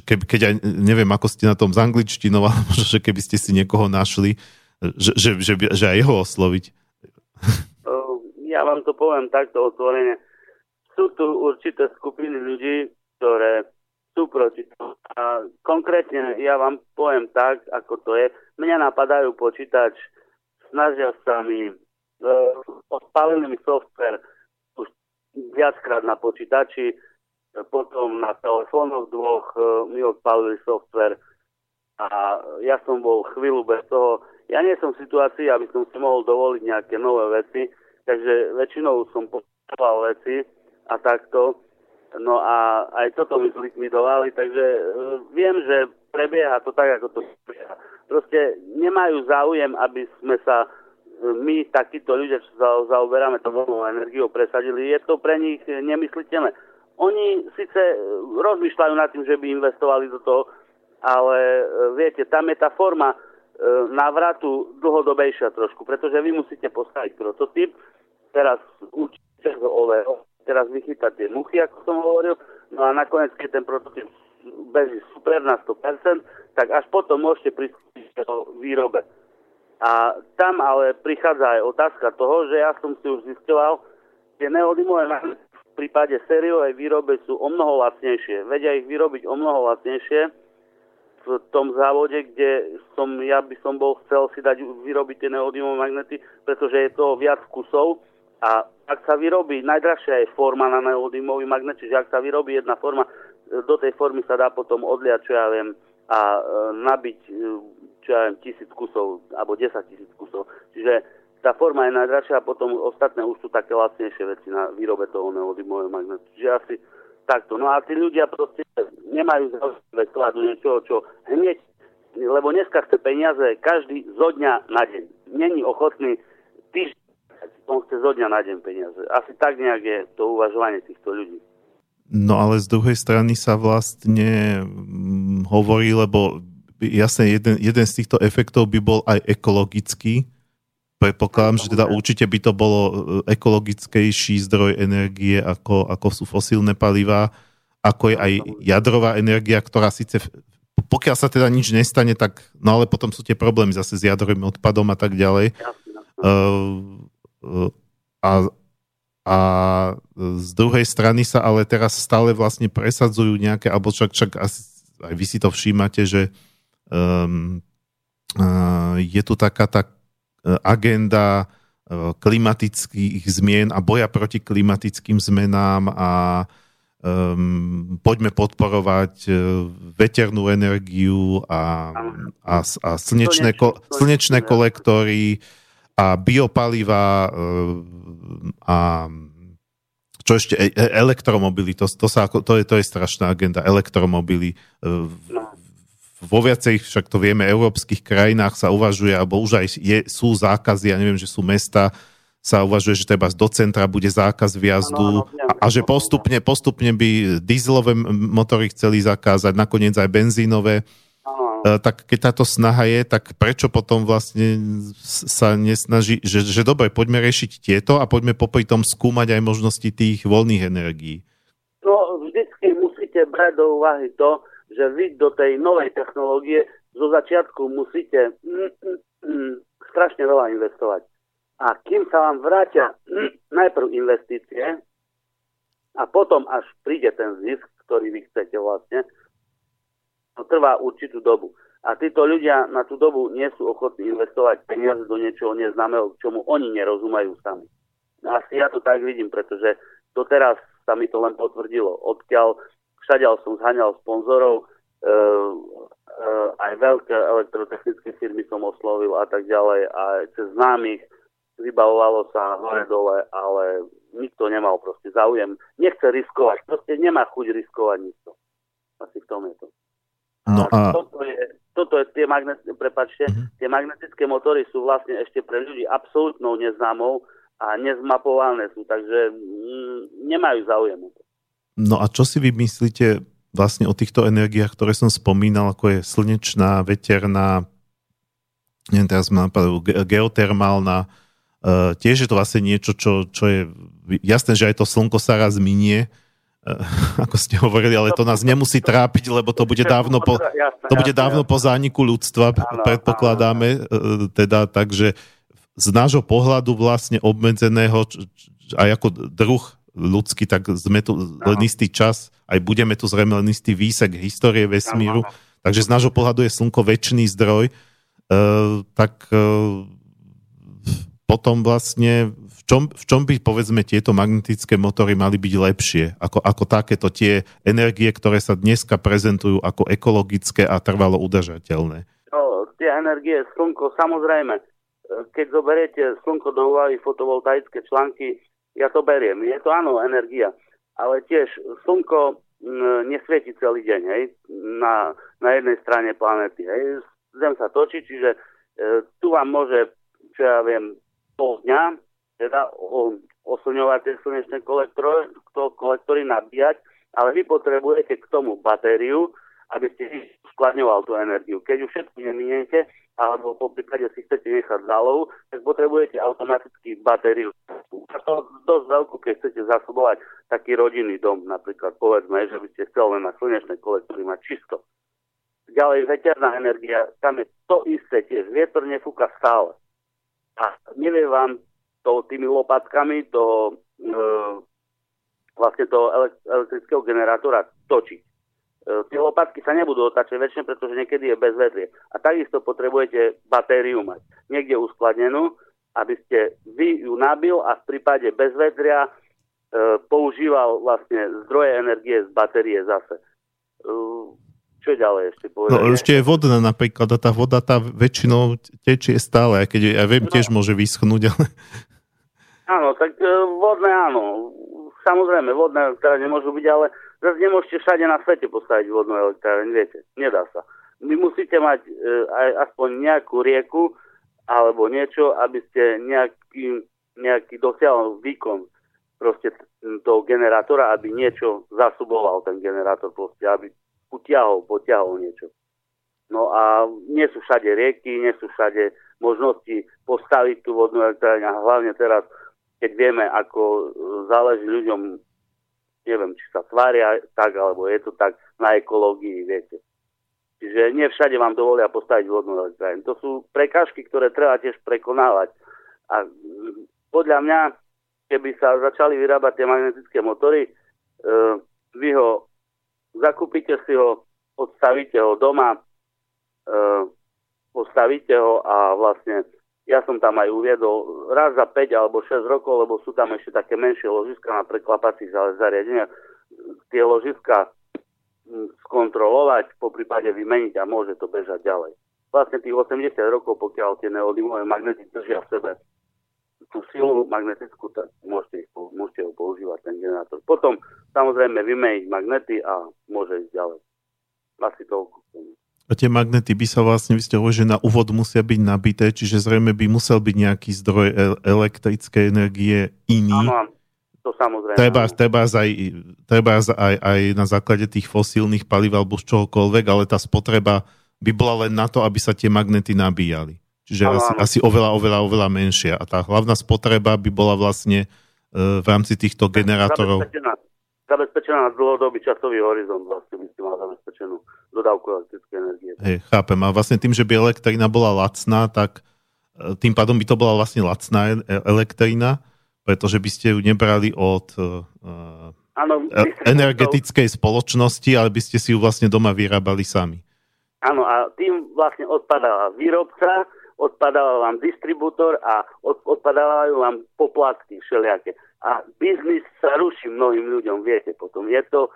keď ja neviem, ako ste na tom s angličtinou, ale možno, že keby ste si niekoho našli, že aj jeho osloviť. Ja vám to poviem takto otvorene. Sú tu určité skupiny ľudí, ktoré sú proti tomu. A konkrétne ja vám poviem tak, ako to je. Mňa napadajú počítač, snažia sa mi odpálili mi software už viackrát na počítači, potom na telefónoch dvoch mi odpálili software a ja som bol chvíľu bez toho. Ja nie som v situácii, aby som si mohol dovoliť nejaké nové veci, takže väčšinou som postupoval veci a takto. No a aj toto mi zlikvidovali, takže viem, že prebieha to tak, ako to prebieha. Proste nemajú záujem, aby sme sa my, takíto ľudia, čo zaoberáme to voľnou energiou, presadili. Je to pre nich nemysliteľné. Oni síce rozmýšľajú nad tým, že by investovali do toho, ale viete, tam je tá forma návratu dlhodobejšia trošku, pretože vy musíte postaviť prototyp, teraz určite ho oleho, teraz vychytať tie muchy, ako som hovoril, no a nakoniec, keď ten prototyp beží super na 100%, tak až potom môžete pristúpiť do výrobe. A tam ale prichádza aj otázka toho, že ja som si už zisťoval, tie neódy moje v prípade sériovej výrobe sú o mnoho lacnejšie. Vedia ich vyrobiť o mnoho lacnejšie v tom závode, kde som, ja by som bol chcel si dať vyrobiť tie neódymové magnety, pretože je toho viac kusov. A ak sa vyrobí, najdražšia je forma na neodymový magnet, čiže ak sa vyrobí jedna forma, do tej formy sa dá potom odliať, čo ja viem, a nabiť, čo ja viem, 1000 kusov, alebo 10 000 kusov. Čiže tá forma je najdražšia a potom ostatné už sú také lacnejšie veci na výrobe toho neodymového magnetu. Čiže asi takto. No a tí ľudia proste nemajú záujem do niečoho, čo hneď, lebo dneska chce peniaze každý zo dňa na deň. Není ochotný týždeň. On chce zo dňa na deň peniaze. Asi tak nejak je to uvažovanie týchto ľudí. No ale z druhej strany sa vlastne hovorí, lebo jasne jeden z týchto efektov by bol aj ekologický. Predpokladám, že teda určite by to bolo ekologickejší zdroj energie, ako sú fosílne palivá, ako je aj jadrová energia, ktorá síce, pokiaľ sa teda nič nestane, tak, no ale potom sú tie problémy zase s jadrovým odpadom a tak ďalej. A z druhej strany sa ale teraz stále vlastne presadzujú nejaké, alebo však aj vy si to všímate, že je tu taká tá agenda klimatických zmien a boja proti klimatickým zmenám a poďme podporovať veternú energiu a slnečné kolektory a biopalivá a čo ešte elektromobily, to je strašná agenda, elektromobily. Vo viacerých, však to vieme, európskych krajinách sa uvažuje, alebo už aj sú zákazy, ja neviem, že sú mesta, sa uvažuje, že treba do centra bude zákaz vjazdu a že postupne by dieselové motory chceli zakázať, nakoniec aj benzínové. Tak keď táto snaha je, tak prečo potom vlastne sa nesnaží, že dobre, poďme riešiť tieto a poďme popri tom skúmať aj možnosti tých voľných energií? No, vždycky musíte brať do úvahy to, že vy do tej novej technológie zo začiatku musíte strašne veľa investovať. A kým sa vám vrátia najprv investície a potom až príde ten zisk, ktorý vy chcete vlastne, trvá určitú dobu. A títo ľudia na tú dobu nie sú ochotní investovať peniaze do niečoho neznámeho, k čomu oni nerozumajú sami. Asi ja to tak vidím, pretože doteraz sa mi to len potvrdilo. Odkiaľ všadiaľ som zhaňal sponzorov, aj veľké elektrotechnické firmy som oslovil a tak ďalej. A cez známych vybavovalo sa hore-dole, ale nikto nemal proste záujem. Nechce riskovať, proste nemá chuť riskovať nikto. Asi v tom je to. No a toto je tie magnetické motory sú vlastne ešte pre ľudí absolútnou neznámou a nezmapované sú, takže nemajú záujem o to. No a čo si vy myslíte vlastne o týchto energiách, ktoré som spomínal, ako je slnečná, veterná, neviem, teraz ma napadlo, geotermálna, tiež je to vlastne niečo, čo je jasné, že aj to slnko sa raz minie, ako ste hovorili, ale to nás nemusí trápiť, lebo to bude dávno po zániku ľudstva, predpokladáme, teda, takže z nášho pohľadu vlastne obmedzeného aj ako druh ľudský, tak sme tu len istý čas, aj budeme tu zrejme len istý výsek histórie vesmíru, takže z nášho pohľadu je slnko večný zdroj, tak potom vlastne, v čom by, povedzme, tieto magnetické motory mali byť lepšie, ako takéto tie energie, ktoré sa dneska prezentujú ako ekologické a trvalo udržateľné? No, tie energie, slnko, samozrejme, keď zoberiete slnko do úvahy, fotovoltaické články, ja to beriem, je to áno, energia, ale tiež slnko nesvieti celý deň, hej, na jednej strane planety, hej, Zem sa točí, čiže tu vám môže, čo ja viem, pol dňa, teda oslňovať tie slnečné kolektory, nabíjať, ale vy potrebujete k tomu batériu, aby ste skladňoval tú energiu. Keď ju všetko neminiete, alebo po príklade si chcete nechať zálohu, tak potrebujete automaticky batériu. A to dosť veľkú, keď chcete zásobovať taký rodinný dom, napríklad povedzme, že by ste chceli na slnečné kolektory mať čisto. Ďalej veterná energia, tam je to isté tiež, vietor nefúka stále. A nevie vám to tými lopatkami vlastne toho elektrického generátora točiť. Tie lopatky sa nebudú otáčať väčšine, pretože niekedy je bez vetrie. A takisto potrebujete batériu mať niekde uskladnenú, aby ste vy ju nabil a v prípade bezvetria používal vlastne zdroje energie z batérie zase. Čo ďalej ešte povedať? No, ešte je voda napríklad a tá voda tá väčšinou tečie stále, aj keď ja viem, tiež môže vyschnúť, ale... Áno, tak vodné áno. Samozrejme, vodné elektrárne nemôžu byť, ale zase nemôžete všade na svete postaviť vodnú elektrárne, viete, nedá sa. Vy musíte mať aj aspoň nejakú rieku alebo niečo, aby ste nejaký dosiahol výkon proste toho generátora, aby niečo zasuboval ten generátor proste, aby potiahol niečo. No a nie sú všade rieky, nie sú všade možnosti postaviť tú vodnú elektrárňu a hlavne teraz, keď vieme, ako záleží ľuďom, neviem, či sa tvária tak, alebo je to tak na ekológii, viete. Čiže nie všade vám dovolia postaviť vodnú elektrárňu. To sú prekážky, ktoré treba tiež prekonávať. A podľa mňa, keby sa začali vyrábať tie magnetické motory, vy ho zakúpite si ho, odstavíte ho doma, postavíte ho a vlastne ja som tam aj uviedol raz za 5 alebo 6 rokov, lebo sú tam ešte také menšie ložiska na preklapacích zariadenia. Tie ložiska skontrolovať, poprípade vymeniť a môže to bežať ďalej. Vlastne tých 80 rokov, pokiaľ tie neodimové magnety držia v sebe tú silu magnetickú, tak môžete ho používať, ten generátor. Potom samozrejme vymeniť magnety a môže ísť ďalej. Asi toľko. A tie magnety by sa vlastne, vy ste hovorili, že na úvod musia byť nabité, čiže zrejme by musel byť nejaký zdroj elektrickej energie iný. Áno, to samozrejme. Treba aj na základe tých fosílnych palív alebo z čohokoľvek, ale tá spotreba by bola len na to, aby sa tie magnety nabíjali. Čiže asi oveľa menšia. A tá hlavná spotreba by bola vlastne v rámci týchto generátorov... Zabezpečená na dlhodobý časový horizont, vlastne by si mal zabezpečenú dodávku elektrickej energie. Hej, chápem. A vlastne tým, že by elektrina bola lacná, tak tým pádom by to bola vlastne lacná elektrina, pretože by ste ju nebrali od energetickej spoločnosti, ale by ste si ju vlastne doma vyrábali sami. Áno, a tým vlastne odpadala výrobca, odpadala vám distribútor a odpadávajú vám poplatky všelijaké. A biznis sa ruší mnohým ľuďom, viete, potom. Je to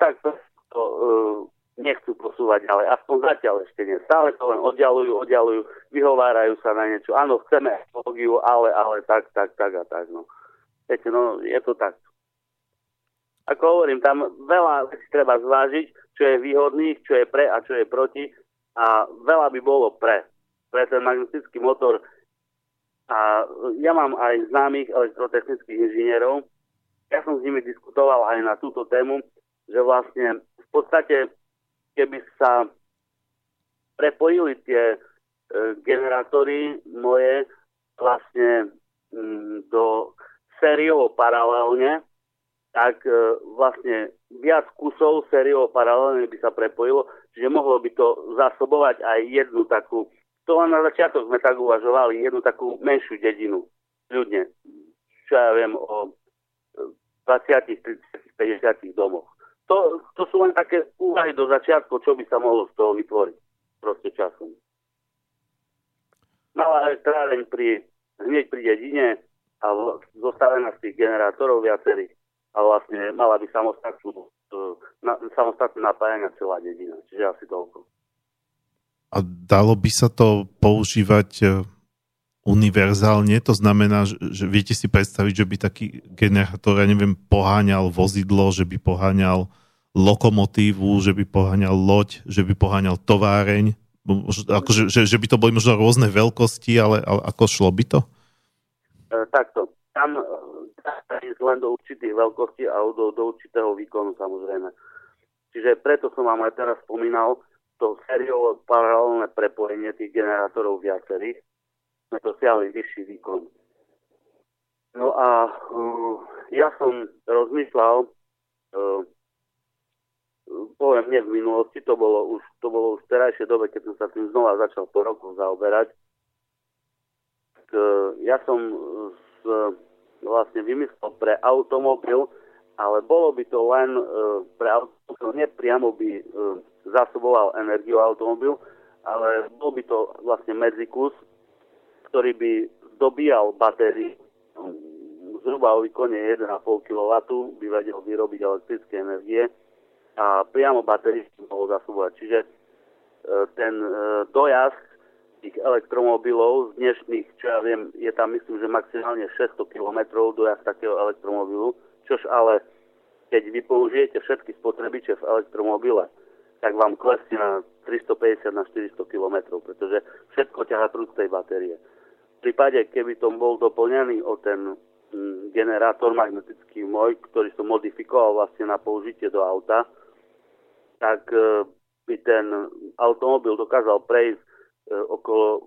tak, že to nechcú posúvať, ale aspoň zatiaľ ešte nie. Stále to len oddialujú, vyhovárajú sa na niečo. Áno, chceme ekológiu, ale tak. No. Viete, no, je to tak. Ako hovorím, tam veľa vecí treba zvážiť, čo je výhodných, čo je pre a čo je proti. A veľa by bolo pre ten magnetický motor. A ja mám aj známych elektrotechnických inžinierov. Ja som s nimi diskutoval aj na túto tému, že vlastne v podstate, keby sa prepojili tie generátory moje vlastne do sériovo paralelne, tak vlastne viac kusov sériovo paralelne by sa prepojilo, že mohlo by to zásobovať aj jednu takú, to len na začiatok sme tak uvažovali, jednu takú menšiu dedinu, ľudne, čo ja viem, o 20, 30, 50 domoch. To sú len také úvahy do začiatku, čo by sa mohlo z toho vytvoriť proste časom. Malá elektráreň hneď pri dedine a zostavená z tých generátorov viacerých a vlastne mala by samostatné napájania celá dedina, čiže asi toľko. A dalo by sa to používať univerzálne? To znamená, že viete si predstaviť, že by taký generátor, ja neviem, poháňal vozidlo, že by poháňal lokomotívu, že by poháňal loď, že by poháňal továreň? Akože, že by to boli možno rôzne veľkosti, ale ako šlo by to? Takto. Tam ísť len do určitých veľkostí a do určitého výkonu, samozrejme. Čiže preto som vám aj teraz spomínal to sériovo paralelné prepojenie tých generátorov viacerých. Sme dosiahli vyšší výkon. No a ja som rozmýšľal, poviem, nie v minulosti, to bolo už v terajšej dobe, keď som sa tým znova začal po roku zaoberať. Ja som vlastne vymyslel pre automobil, ale bolo by to len pre automobil, nepriamo by zásoboval energiu automobil, ale bol by to vlastne medzikus, ktorý by dobíjal batérii zhruba o výkone 1,5 kW, by vedel vyrobiť elektrické energie a priamo batérii mohol zasobovať. Čiže ten dojazd tých elektromobilov z dnešných, čo ja viem, je tam myslím, že maximálne 600 km dojazd takého elektromobilu, čož ale keď vy použijete všetky spotrebiče v elektromobile, tak vám klesne na 350 na 400 km, pretože všetko ťahá prúd tej batérie. V prípade, keby to bol doplňaný o ten generátor magnetický môj, ktorý som modifikoval vlastne na použitie do auta, tak by ten automobil dokázal prejsť okolo,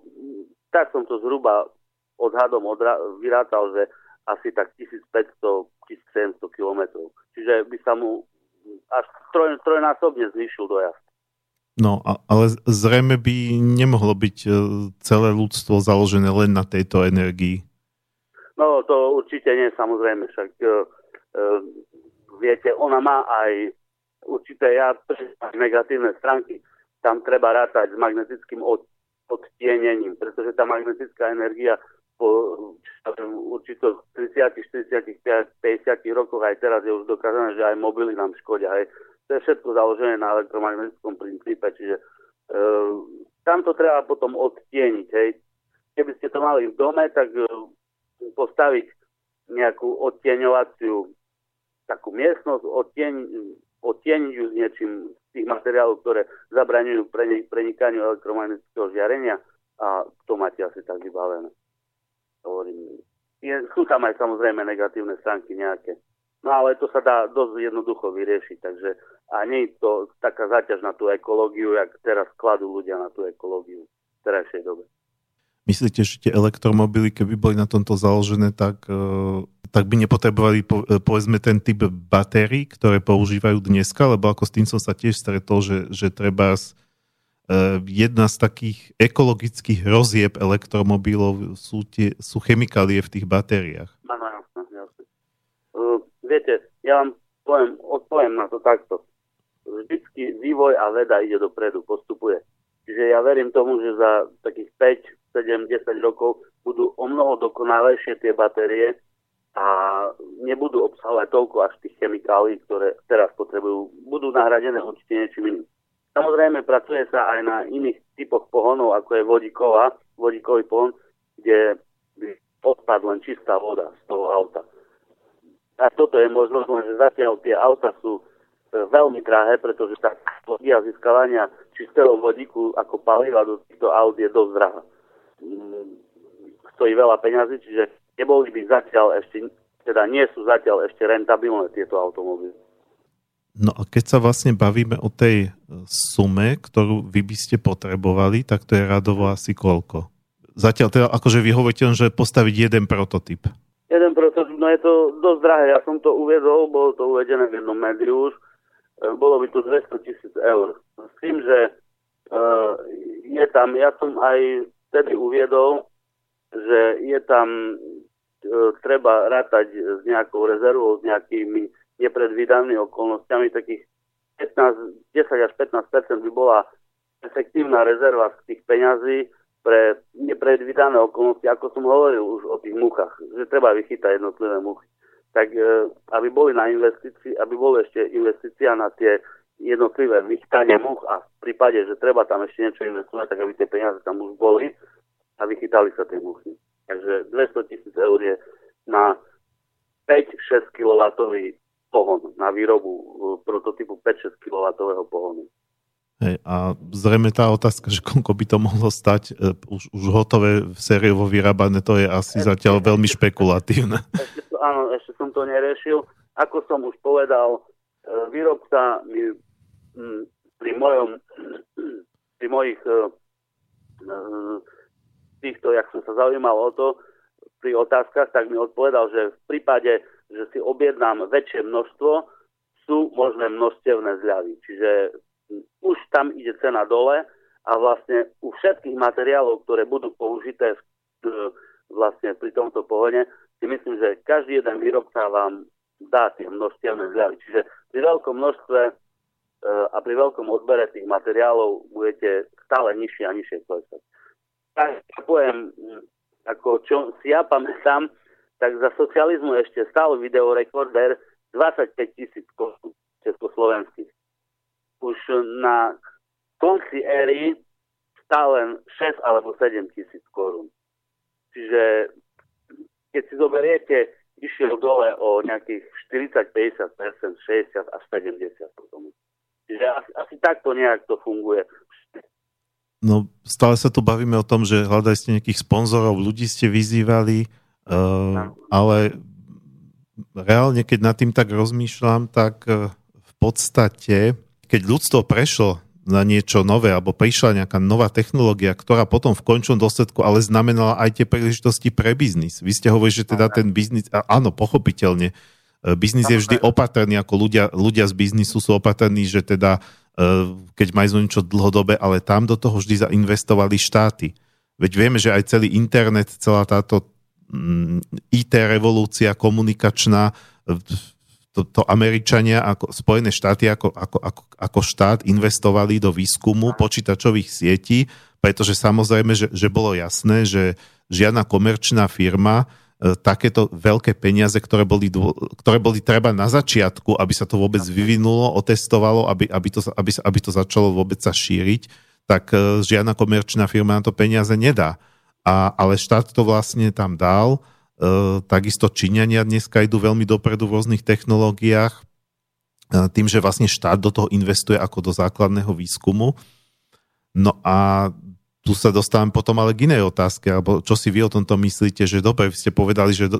tak som to zhruba odhadom vyrátal, že asi tak 1500-1700 km. Čiže by sa mu až trojnásobne zvýšil dojazd. No, ale zrejme by nemohlo byť celé ľudstvo založené len na tejto energii. No, to určite nie, samozrejme, však viete, ona má aj určité negatívne stránky. Tam treba rátať s magnetickým odtienením, pretože tá magnetická energia po určito 30, 40, 50 rokoch, aj teraz je už dokázané, že aj mobily nám škodia, hej. To je všetko založené na elektromagnetickom princípe, čiže tam to treba potom odtieniť. Hej. Keby ste to mali v dome, tak postaviť nejakú odtieňovaciu takú miestnosť, odtieniť ju s niečím z tých materiálov, ktoré zabraňujú prenikaniu elektromagnetického žiarenia a to máte asi tak vybavené. Sú tam aj samozrejme negatívne stránky nejaké. No ale to sa dá dosť jednoducho vyriešiť, takže a nie je to taká záťaž na tú ekológiu, jak teraz kladú ľudia na tú ekológiu v terajšej dobe. Myslíte, že tie elektromobily, keby boli na tomto založené, tak by nepotrebovali povedzme ten typ batérií, ktoré používajú dneska, lebo ako s tým som sa tiež stretol, že treba jedna z takých ekologických hrozieb elektromobilov sú chemikálie v tých batériách. Viete, ja vám odpoviem na to takto. Vždycky vývoj a veda ide dopredu, postupuje. Čiže ja verím tomu, že za takých 5, 7, 10 rokov budú o mnoho dokonalejšie tie batérie a nebudú obsahovať toľko až tých chemikálií, ktoré teraz potrebujú. Budú nahradené určite niečím iným. Samozrejme, pracuje sa aj na iných typoch pohonov, ako je vodíkový pohon, kde odpad len čistá voda z toho auta. A toto je možnosť, že zatiaľ tie auta sú veľmi drahé, pretože tá složia získavania čistého vodíku ako paliva do týchto aut je dosť drahá. Stojí veľa peňazí, čiže neboli by zatiaľ ešte, teda nie sú zatiaľ ešte rentabilné tieto automobily. No a keď sa vlastne bavíme o tej sume, ktorú vy by ste potrebovali, tak to je radovo asi koľko? Zatiaľ teda akože vy hovoríte len, že postaviť jeden prototyp. Jeden prototyp, no je to dosť drahé. Ja som to uviedol, bolo to uvedené v jednom médiu už. Bolo by to 200 000 eur. S tým, že je tam, ja som aj vtedy uviedol, že je tam treba rátať s nejakou rezervou, s nejakými nepredvídanými okolnostiami, takých 10 až 15% by bola efektívna rezerva z tých peňazí pre nepredvídané okolnosti, ako som hovoril už o tých muchách, že treba vychytať jednotlivé muchy. Tak aby boli na investícii, aby boli ešte investícia na tie jednotlivé vychytanie much a v prípade, že treba tam ešte niečo investovať, tak aby tie peniaze tam už boli a vychytali sa tie muchy. Takže 200 000 eur je na 5-6 kW pohon, na výrobu prototypu 5-6 kW pohonu. Hej, a zrejme tá otázka, že koľko by to mohlo stať, už hotové, sériovo vyrábané, to je asi zatiaľ veľmi špekulatívne. Ešte som to neriešil. Ako som už povedal, výrobca mi pri mojich týchto, jak som sa zaujímal o to, pri otázkach, tak mi odpovedal, že v prípade, že si objednám väčšie množstvo, sú možné množstevné zľavy. Čiže už tam ide cena dole a vlastne u všetkých materiálov, ktoré budú použité vlastne pri tomto pohone, si myslím, že každý jeden výrobca vám dá tie množstevné zľavy. Čiže pri veľkom množstve a pri veľkom odbere tých materiálov budete stále nižšie a nižšie klesať. Tak ja poviem, ako čo si ja pamätám, tak za socializmu ešte stál videorekorder 25 000 korún československých. Už na konci éry stál len 6 alebo 7 000 korún. Čiže keď si zoberiete, išiel dole o nejakých 40, 50%, 60 až 70 potom. Čiže asi takto nejak to funguje. No stále sa tu bavíme o tom, že hľadali ste nejakých sponzorov, ľudí ste vyzývali, ale reálne, keď nad tým tak rozmýšľam, tak v podstate, keď ľudstvo prešlo na niečo nové, alebo prišla nejaká nová technológia, ktorá potom v končnom dôsledku ale znamenala aj tie príležitosti pre biznis. Vy ste hovorili, že teda ten biznis, áno, pochopiteľne, biznis je vždy opatrný, ako ľudia z biznisu sú opatrní, že teda, keď majú niečo dlhodobé, ale tam do toho vždy zainvestovali štáty. Veď vieme, že aj celý internet, celá táto IT revolúcia komunikačná, to Američania ako Spojené štáty ako štát investovali do výskumu počítačových sietí, pretože samozrejme, že bolo jasné, že žiadna komerčná firma takéto veľké peniaze, ktoré boli treba na začiatku, aby sa to vôbec vyvinulo, otestovalo, aby to začalo vôbec sa šíriť, tak žiadna komerčná firma na to peniaze nedá. Ale štát to vlastne tam dal, takisto Číňania dneska idú veľmi dopredu v rôznych technológiách, tým, že vlastne štát do toho investuje ako do základného výskumu. No a tu sa dostávam potom ale k inej otázke, alebo čo si vy o tomto myslíte, že dobre, ste povedali, že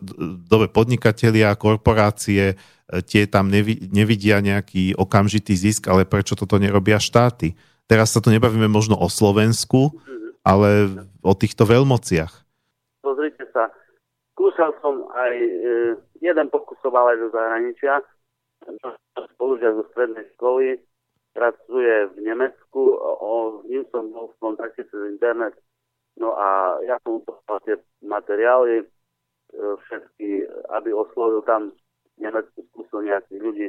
dobre podnikatelia, korporácie, tie tam nevidia nejaký okamžitý zisk, ale prečo toto nerobia štáty? Teraz sa tu nebavíme možno o Slovensku, ale o týchto veľmociach. Pozrite sa, skúšal som aj jeden pokus som mal aj do zahraničia, spolužiak zo strednej školy, pracuje v Nemecku, s ním som bol v kontakte cez internet, no a ja som mu poslal tie materiály, všetky, aby oslovil tam v Nemecku, skúsil nejakých ľudí,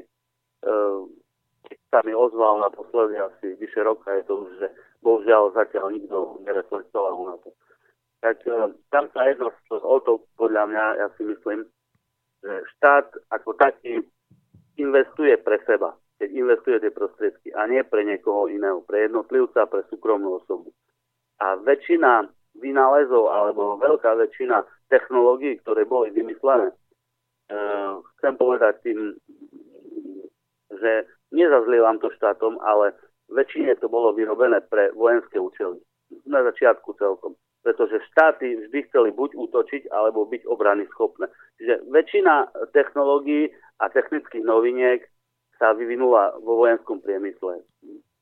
sa mi ozval naposledy asi vyše roka, je to už, že bohužiaľ zatiaľ nikto nereflektoval na to. Tak tam sa jedno o to, podľa mňa, ja si myslím, že štát ako taký investuje pre seba, keď investuje tie prostriedky a nie pre niekoho iného, pre jednotlivca, pre súkromnú osobu. A väčšina vynálezov, alebo veľká väčšina technológií, ktoré boli vymyslené, chcem povedať tým, že nezazlievam to štátom, ale väčšine to bolo vyrobené pre vojenské účely. Na začiatku celkom. Pretože štáty vždy chceli buď útočiť, alebo byť obrany schopné. Čiže väčšina technológií a technických noviniek sa vyvinula vo vojenskom priemysle.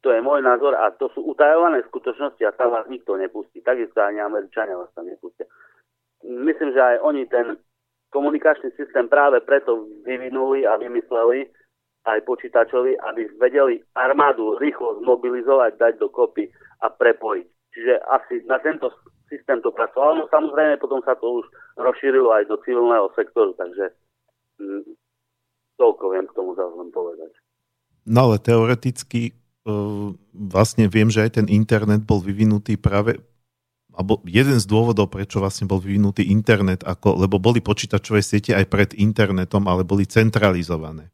To je môj názor a to sú utajované skutočnosti a tam vás nikto nepustí. Takisto ani Američania vás tam nepustia. Myslím, že aj oni ten komunikačný systém práve preto vyvinuli a vymysleli aj počítačovi, aby vedeli armádu rýchlo zmobilizovať, dať dokopy a prepojiť. Čiže asi na tento systém to pracovalo. No samozrejme, potom sa to už rozšírilo aj do civilného sektoru, takže toľko viem k tomu zároveň povedať. No ale teoreticky vlastne viem, že aj ten internet bol vyvinutý práve, alebo jeden z dôvodov, prečo vlastne bol vyvinutý internet, lebo boli počítačové siete aj pred internetom, ale boli centralizované.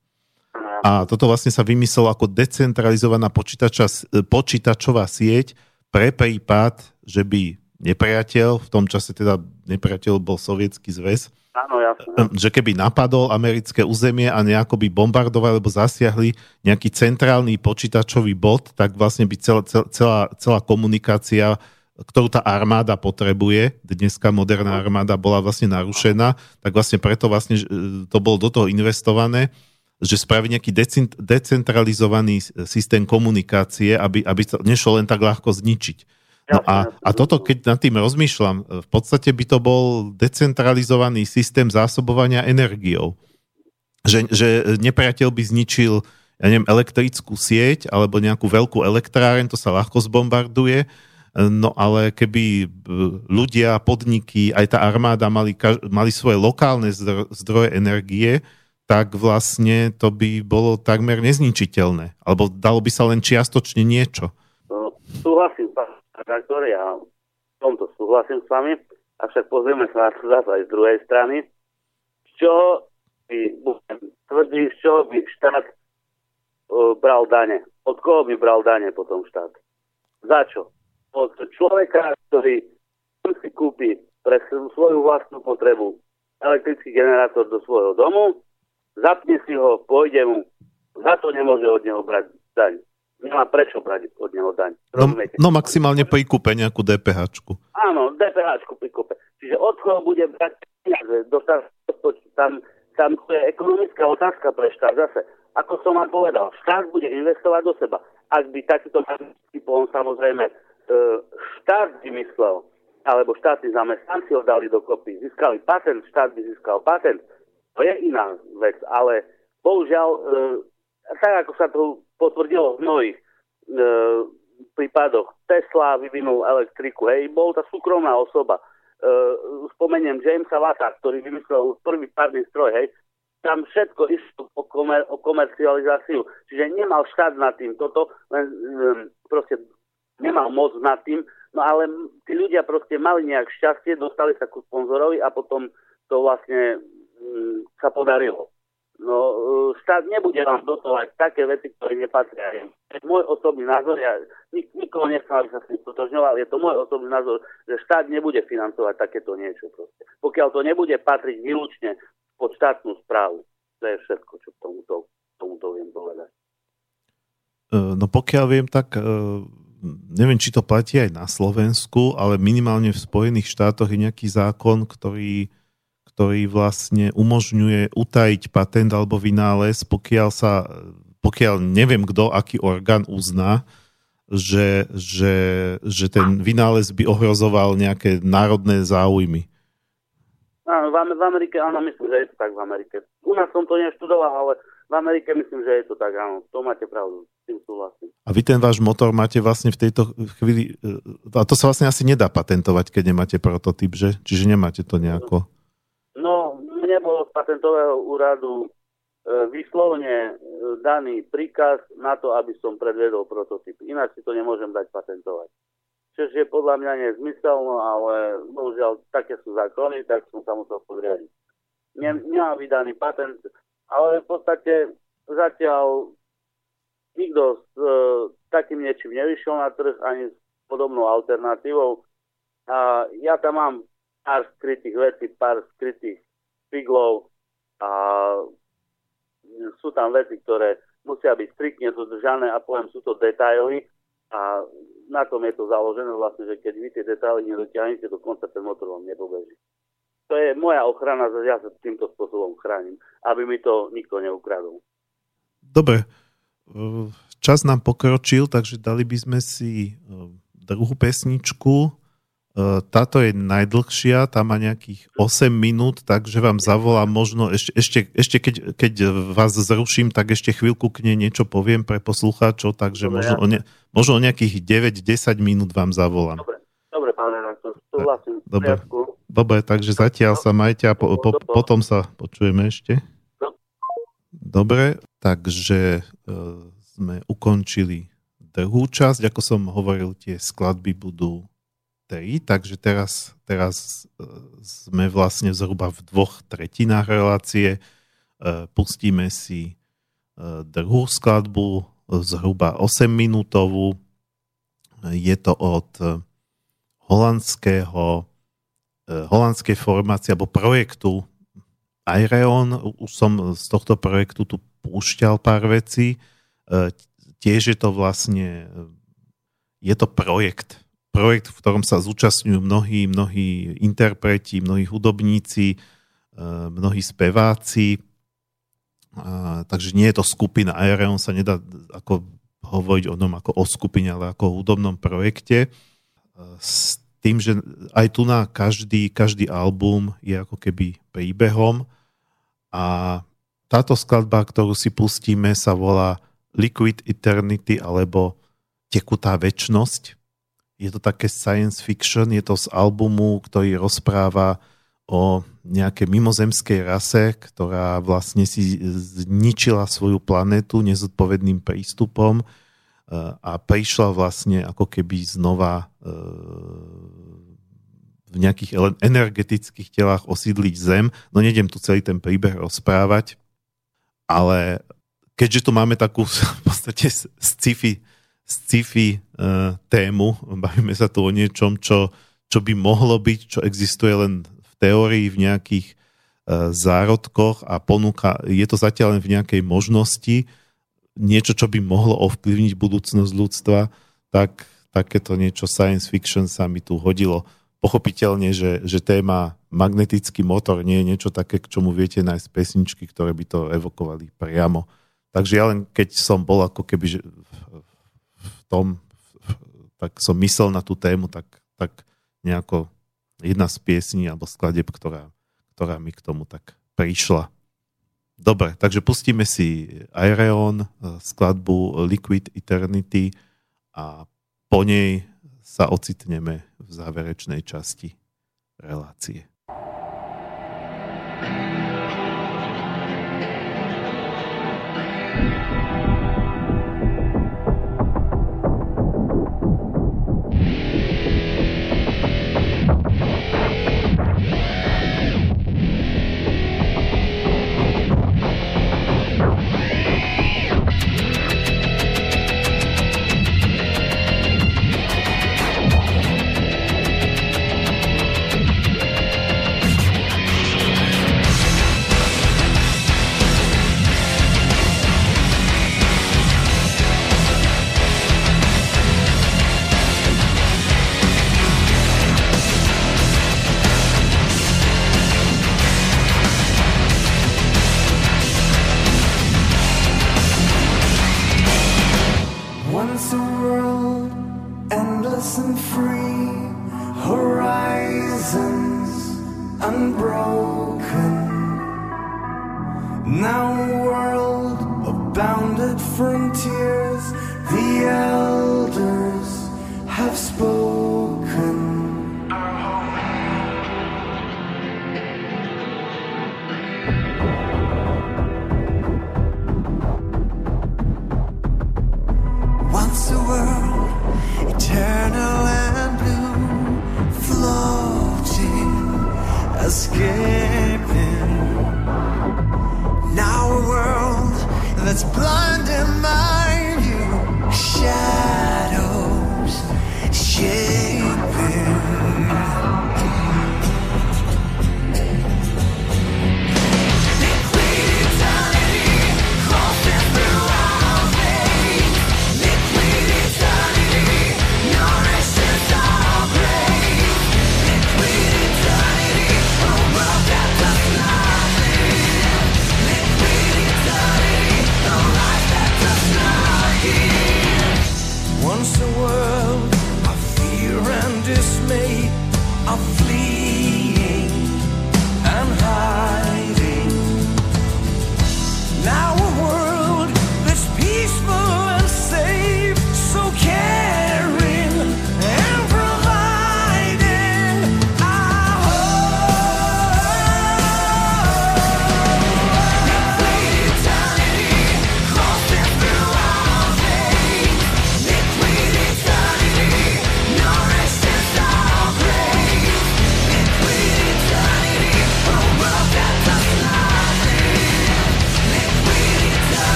A toto vlastne sa vymyslelo ako decentralizovaná počítačová sieť pre prípad, že by nepriateľ, v tom čase teda nepriateľ bol Sovietský zväz, áno, jasne, že keby napadol americké územie a nejako by bombardovali alebo zasiahli nejaký centrálny počítačový bod, tak vlastne by celá komunikácia, ktorú tá armáda potrebuje, dneska moderná armáda, bola vlastne narušená, tak vlastne preto vlastne to bolo do toho investované, že spraví nejaký decentralizovaný systém komunikácie, aby to nešlo len tak ľahko zničiť. No a toto, keď nad tým rozmýšľam, v podstate by to bol decentralizovaný systém zásobovania energiou. Že nepriateľ by zničil, ja neviem, elektrickú sieť alebo nejakú veľkú elektráreň, to sa ľahko zbombarduje, no ale keby ľudia, podniky, aj tá armáda mali svoje lokálne zdroje energie, tak vlastne to by bolo takmer nezničiteľné. Alebo dalo by sa len čiastočne niečo. No, súhlasím, redaktor, ja v tomto súhlasím s vami, avšak pozrieme sa na to zase aj z druhej strany, z čoho by tvrdí, z čoho by štát bral dane. Od koho by bral dane potom štát? Za čo? Od človeka, ktorý si kúpi pre svoju vlastnú potrebu elektrický generátor do svojho domu, zapne si ho, pôjde mu, za to nemôže od neho brať daň. Nemá prečo brať od neho daň. No maximálne prikúpe nejakú DPHčku. Áno, DPHčku prikúpe. Čiže od koho bude brať peniaze? Tam to je ekonomická otázka pre štát zase. Ako som vám povedal, štát bude investovať do seba. Ak by takýto typom samozrejme štát vymyslel, alebo štátni zamestnanci ho dali dokopy, získali patent, štát by získal patent. To je iná vec, ale bohužiaľ tak ako sa to potvrdilo v mnohých prípadoch. Tesla vyvinul elektriku, hej, bol tá súkromná osoba. Spomeniem Jamesa Watta, ktorý vymyslel prvý párny stroj, hej, tam všetko išlo o komercializáciu. Čiže nemal štát nad tým toto, len proste nemal moc nad tým, no ale tí ľudia proste mali nejak šťastie, dostali sa ku sponzorovi a potom to vlastne sa podarilo. No, štát nebude vám dotovať také veci, ktoré nepatria. Môj osobný názor, ja nikoho nechcem, aby sa s tým stotožňoval, je to môj osobný názor, že štát nebude financovať takéto niečo proste. Pokiaľ to nebude patriť výlučne pod štátnu správu. To je všetko, čo k tomuto viem povedať. No pokiaľ viem, tak neviem, či to platí aj na Slovensku, ale minimálne v Spojených štátoch je nejaký zákon, ktorý vlastne umožňuje utajiť patent alebo vynález, pokiaľ neviem kto, aký orgán uzná, že ten vynález by ohrozoval nejaké národné záujmy. Áno, v Amerike, áno, myslím, že je to tak v Amerike. U nás som to neštudoval, ale v Amerike myslím, že je to tak, áno. To máte pravdu, s tým súhlasím. A vy ten váš motor máte vlastne v tejto chvíli, a to sa vlastne asi nedá patentovať, keď nemáte prototyp, že? Čiže nemáte to nejako... No, mne bolo z patentového úradu vyslovne daný príkaz na to, aby som predvedol prototyp. Ináč si to nemôžem dať patentovať. Čo je podľa mňa nezmyselno, ale bohužiaľ také sú zákony, tak som sa musel podriadiť. Nemám vydaný patent, ale v podstate zatiaľ nikto s takým niečím nevyšiel na trh ani s podobnou alternatívou. A ja tam mám pár skrytých vecí, pár skrytých figlov a sú tam veci, ktoré musia byť striktne dodržané a poviem, sú to detaily a na tom je to založené vlastne, že keď vy tie detaily nedotiahnete, dokonca ten motor vám nepobeží. To je moja ochrana, že ja sa týmto spôsobom chránim, aby mi to nikto neukradol. Dobre, čas nám pokročil, takže dali by sme si druhú pesničku. Táto je najdlhšia, tá má nejakých 8 minút, takže vám zavolám možno, ešte keď vás zruším, tak ešte chvíľku k nej niečo poviem pre poslucháčov, takže možno o nejakých 9-10 minút vám zavolám. Dobre, pán redaktor, súhlasím. Dobre, takže zatiaľ sa majte a potom sa počujeme ešte. Dobre, takže sme ukončili druhú časť, ako som hovoril, tie skladby budú 3, takže teraz sme vlastne zhruba v 2/3 relácie. Pustíme si druhú skladbu, zhruba 8-minútovú. Je to od holandskej formácie alebo projektu Ayreon. Už som z tohto projektu tu púšťal pár vecí. Tiež je to vlastne projekt, v ktorom sa zúčastňujú mnohí interpreti, mnohí hudobníci, mnohí speváci. Takže nie je to skupina. Ayreon sa nedá ako hovoriť o tom ako o skupine, ale ako o hudobnom projekte. S tým, že aj tu na každý album je ako keby príbehom. A táto skladba, ktorú si pustíme, sa volá Liquid Eternity alebo Tekutá večnosť. Je to také science fiction, je to z albumu, ktorý rozpráva o nejakej mimozemskej rase, ktorá vlastne si zničila svoju planetu nezodpovedným prístupom a prišla vlastne ako keby znova v nejakých energetických telách osídliť Zem. No nejdem tu celý ten príbeh rozprávať, ale keďže tu máme takú v podstate sci-fi tému, bavíme sa tu o niečom, čo by mohlo byť, čo existuje len v teórii, v nejakých zárodkoch a ponúka, je to zatiaľ len v nejakej možnosti, niečo, čo by mohlo ovplyvniť budúcnosť ľudstva, tak takéto niečo science fiction sa mi tu hodilo. Pochopiteľne, že téma magnetický motor nie je niečo také, k čomu viete nájsť pesničky, ktoré by to evokovali priamo. Takže ja len keď som bol ako keby tak som myslel na tú tému, tak nejako jedna z piesní alebo skladeb, ktorá mi k tomu tak prišla. Dobre, takže pustíme si Ayreon, skladbu Liquid Eternity a po nej sa ocitneme v záverečnej časti relácie. All right.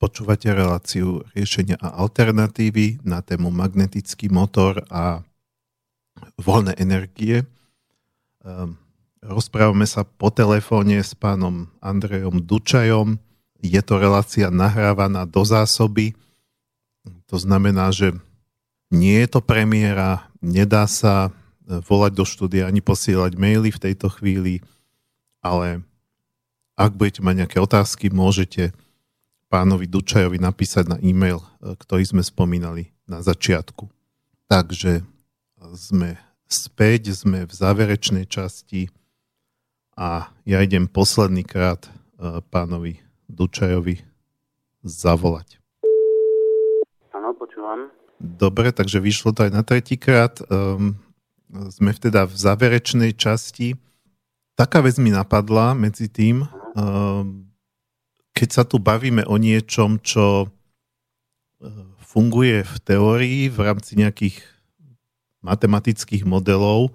Počúvate reláciu Riešenia a alternatívy na tému magnetický motor a voľné energie. Rozprávame sa po telefóne s pánom Andrejom Dučajom. Je to relácia nahrávaná do zásoby. To znamená, že nie je to premiéra, nedá sa volať do štúdia ani posielať maily v tejto chvíli, ale ak budete mať nejaké otázky, môžete pánovi Dučajovi napísať na e-mail, ktorý sme spomínali na začiatku. Takže sme späť, sme v záverečnej časti a ja idem posledný krát pánovi Dučajovi zavolať. Áno, počúvam. Dobre, takže vyšlo to aj na tretíkrát. Sme teda v záverečnej časti. Taká vec mi napadla medzi tým, keď sa tu bavíme o niečom, čo funguje v teórii v rámci nejakých matematických modelov,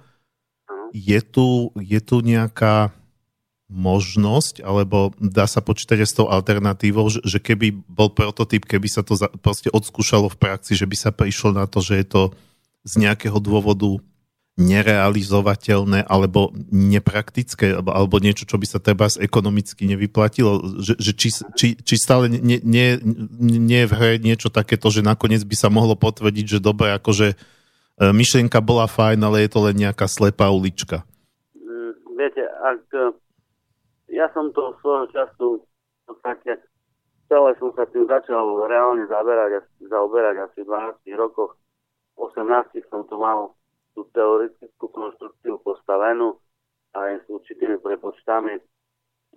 je tu nejaká možnosť, alebo dá sa počítať aj s tou alternatívou, že keby bol prototyp, keby sa to proste odskúšalo v praxi, že by sa prišlo na to, že je to z nejakého dôvodu nerealizovateľné alebo nepraktické alebo niečo, čo by sa treba ekonomicky nevyplatilo, že či stále nie je v hre niečo takéto, že nakoniec by sa mohlo potvrdiť, že dobre, akože myšlienka bola fajn, ale je to len nejaká slepá ulička. Viete, ja som to svojho času v podstate celé som sa tým začal reálne zaoberať asi v 12 rokoch, 18 som to mal tú teoretickú konštrukciu postavenú aj s určitými prepočtami.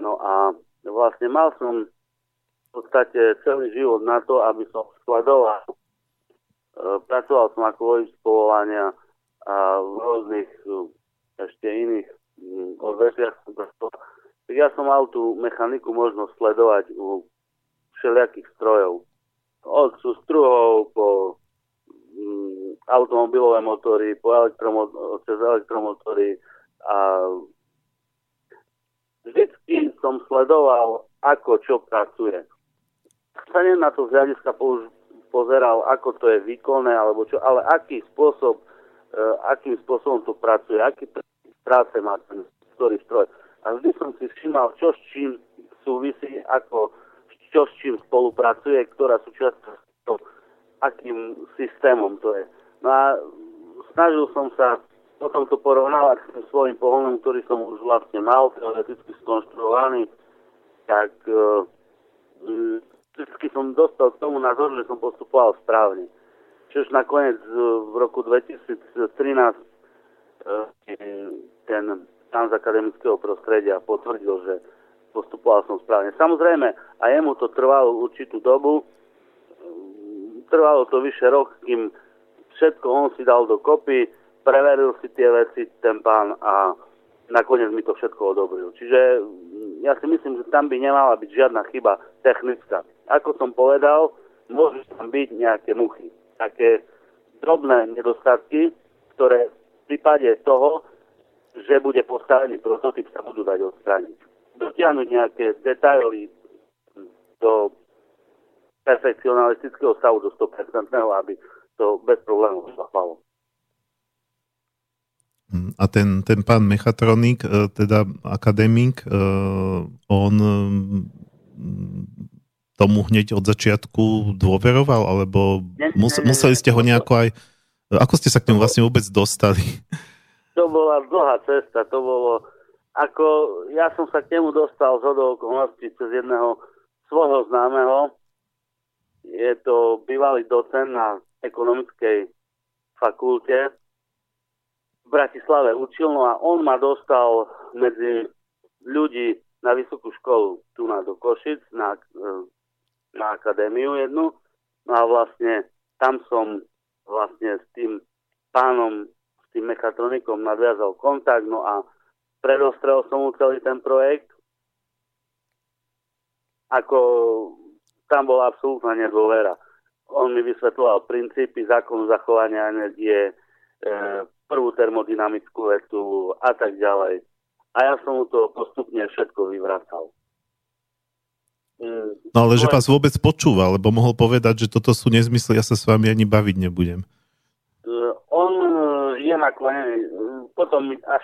No a vlastne mal som v podstate celý život na to, aby som skladoval. Pracoval som ako vodič z povolania a v rôznych ešte iných odvetviach som pracoval. Tak ja som mal tú mechaniku možnosť sledovať u všelijakých strojov. Od sústruhov po automobilové motory, cez elektromotory a vždycky som sledoval, ako čo pracuje. Sa nie na to z hľadiska pozeral, ako to je výkonné, alebo čo, ale akým spôsobom to pracuje, aký práce má ten ktorý stroj. A vždy som si všímal, čo s čím súvisí, ako čo s čím spolupracuje, ktorá súčasť akým systémom to je. No a snažil som sa potom to porovnávať s tým svojím pohľadom, ktorý som už vlastne mal, teoreticky skonštruovaný, tak vždycky som dostal k tomu názor, že som postupoval správne. Čiže nakoniec v roku 2013 ten tam z akademického prostredia potvrdil, že postupoval som správne. Samozrejme, a jemu to trvalo určitú dobu, trvalo to vyše rok, kým všetko on si dal do kopy, preveril si tie veci, ten pán, a nakoniec mi to všetko odobril. Čiže ja si myslím, že tam by nemala byť žiadna chyba technická. Ako som povedal, môžu tam byť nejaké muchy, také drobné nedostatky, ktoré v prípade toho, že bude postavený prototyp, sa budú dať odstrániť. Dotiahnuť nejaké detaily do perfekcionalistického stavu do 100%, aby to bez problémov zachvalo. A ten pán mechatronik, teda akademik, on tomu hneď od začiatku dôveroval, alebo museli ste ho nejako aj... Ako ste sa k tomu vlastne vôbec dostali? To bola dlhá cesta, to bolo... Ako ja som sa k nemu dostal zhodou okolností cez jedného svojho známeho. Je to bývalý docent na ekonomickej fakulte v Bratislave, učil, no a on ma dostal medzi ľudí na vysokú školu tu na do Košic, na akadémiu jednu. No a vlastne tam som vlastne s tým pánom, s tým mechatronikom nadviazal kontakt, no a predostrel som mu celý ten projekt. Ako tam bola absolútna nedôvera. On mi vysvetľoval princípy, zákon zachovania energie, prvú termodynamickú vetu a tak ďalej. A ja som mu to postupne všetko vyvracal. No ale že vás vôbec počúva, lebo mohol povedať, že toto sú nezmysly, ja sa s vami ani baviť nebudem. On je naklonený, potom, asi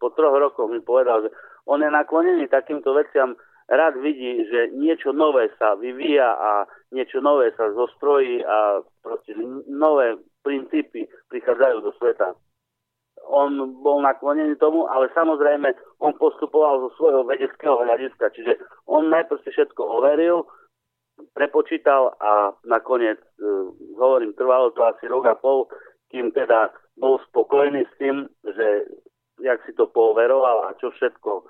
po 3 rokoch mi povedal, že on je naklonený takýmto veciam, rád vidí, že niečo nové sa vyvíja a niečo nové sa zostrojí a proste nové princípy prichádzajú do sveta. On bol naklonený tomu, ale samozrejme on postupoval zo svojho vedeckého hľadiska, čiže on najprv si všetko overil, prepočítal a nakoniec, hovorím, trvalo to asi 1,5 roka, kým teda bol spokojný s tým, že jak si to pooveroval a čo všetko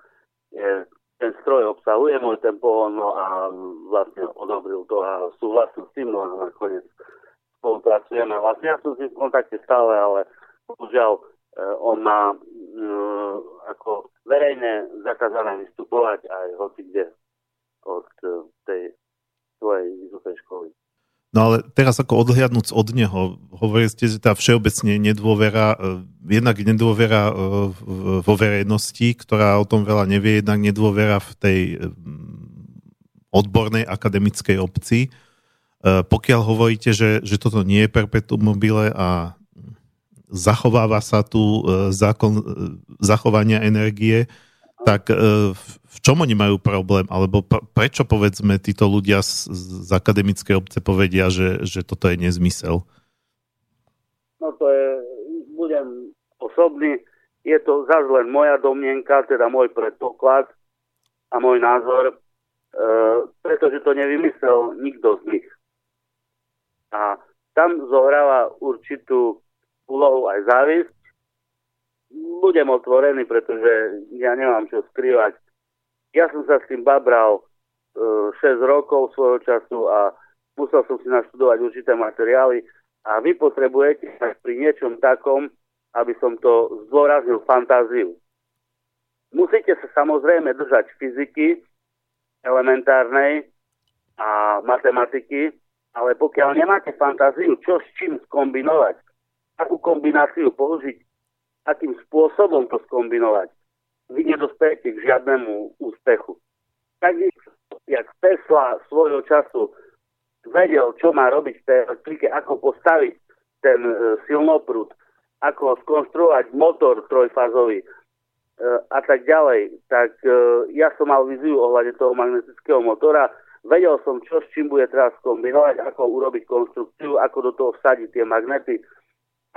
ten stroj obsahuje, môj tempo, no a vlastne odobril to a súhlasil s tým, no a nakoniec spolupracujeme. Vlastne ja som si v kontakte stále, ale bohužiaľ on má ako verejne zakázané vystupovať aj hocikde od tej svojej vysokej školy. No ale teraz ako odhliadnúc od neho, hovorili ste, že tá všeobecne nedôvera, jednak nedôvera vo verejnosti, ktorá o tom veľa nevie, jednak nedôvera v tej odbornej akademickej obci. Pokiaľ hovoríte, že toto nie je perpetuum mobile a zachováva sa tu zákon zachovania energie, tak v čom oni majú problém? Alebo prečo, povedzme, títo ľudia z akademickej obce povedia, že toto je nezmysel? No to je, budem osobný, je to zase len moja domnenka, teda môj predpoklad a môj názor, pretože to nevymyslel nikto z nich. A tam zohráva určitú úlohu aj závisť. Budem otvorený, pretože ja nemám čo skrývať. Ja som sa s tým babral 6 rokov svojho času a musel som si naštudovať určité materiály a vy potrebujete pri niečom takom, aby som to zdôraznil, fantáziu. Musíte sa samozrejme držať fyziky elementárnej a matematiky, ale pokiaľ nemáte fantáziu, čo s čím skombinovať, akú kombináciu použiť, akým spôsobom to skombinovať, vy nedospejete k žiadnemu úspechu. Takže, jak Tesla svojho času vedel, čo má robiť v tej elektrike, ako postaviť ten silnoprúd, ako skonštruovať motor trojfázový a tak ďalej, tak ja som mal viziu ohľade toho magnetického motora, vedel som, čo s čím bude teraz skombinovať, ako urobiť konštrukciu, ako do toho vsadiť tie magnety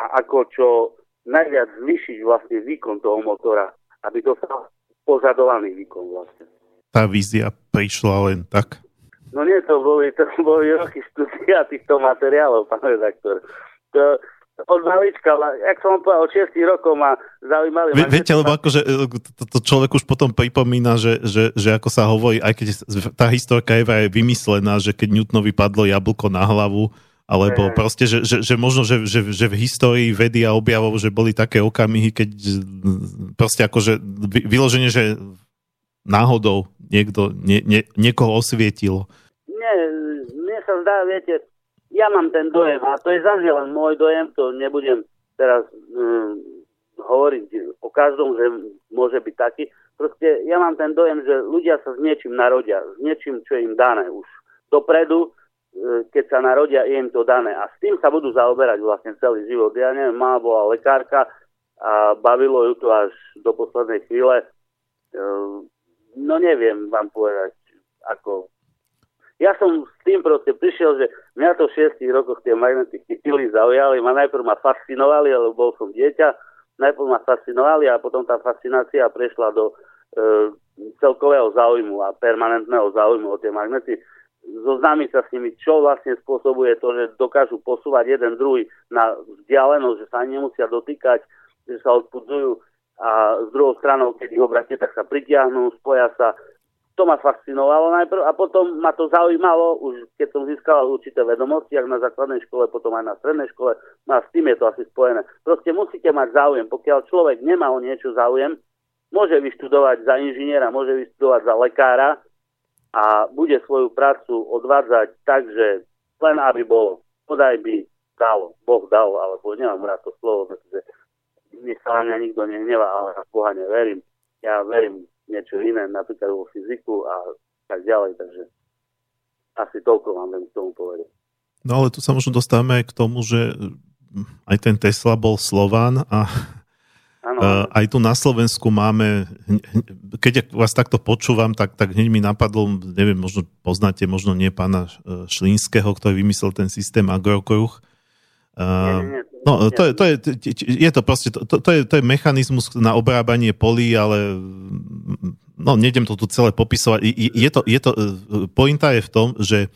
a ako čo najviac zvýšiť vlastne výkon toho motora, aby to sa požadovaný výkon vlastne. Tá vízia prišla len tak? No nie, to boli roky štúdia týchto materiálov, pán redaktor. To, od malička, jak som povedal, od 6 rokov ma zaujímali... Viete, lebo akože to človek už potom pripomína, že ako sa hovorí, aj keď tá historka je vraj vymyslená, že keď Newtonovi padlo jablko na hlavu, alebo proste, že možno, že v histórii vedy a objavov, že boli také okamihy, keď proste akože vyloženie, že náhodou niekto, niekoho osvietilo. Nie, mne sa zdá, viete, ja mám ten dojem, a to je zase len môj dojem, to nebudem teraz hovoriť o každom, že môže byť taký. Proste ja mám ten dojem, že ľudia sa s niečím narodia, s niečím, čo im dané už dopredu, keď sa narodia, je im to dané. A s tým sa budú zaoberať vlastne celý život. Ja neviem, mama bola lekárka a bavilo ju to až do poslednej chvíle. No neviem vám povedať, ako... Ja som s tým proste prišiel, že mňa to v 6 rokoch tie magnety chytili, zaujali ma, najprv ma fascinovali, lebo bol som dieťa, najprv ma fascinovali a potom tá fascinácia prešla do celkového záujmu a permanentného záujmu o tie magnety. Zoznámiť sa s nimi, čo vlastne spôsobuje to, že dokážu posúvať jeden druhý na vzdialenosť, že sa ani nemusia dotýkať, že sa odpudzujú a z druhou stranou, keď ich obráte, tak sa pritiahnú, spoja sa. To ma fascinovalo najprv a potom ma to zaujímalo, už keď som získal určité vedomosti, ak na základnej škole, potom aj na strednej škole, no a s tým je to asi spojené. Proste musíte mať záujem, pokiaľ človek nemá o niečo záujem, môže vyštudovať za inžiniera, môže vyštudovať za lekára, a bude svoju prácu odvádzať tak, že len aby bolo, podaj by dalo, Boh dal, alebo nemám rád to slovo, pretože nech sa na mňa nikto nehnevá, ale na Boha neverím. Ja verím niečo iné, napríklad vo fyziku a tak ďalej. Takže asi toľko vám len k tomu povedať. No ale tu sa možno dostávame k tomu, že aj ten Tesla bol Slován a aj tu na Slovensku máme, keď vás takto počúvam, tak hneď mi napadlo, neviem, možno poznáte, možno nie pána Šlínskeho, ktorý vymyslel ten systém Agrokruh. No, to je mechanizmus na obrábanie polí, ale no, nejdem to tu celé popisovať. Pointa je v tom, že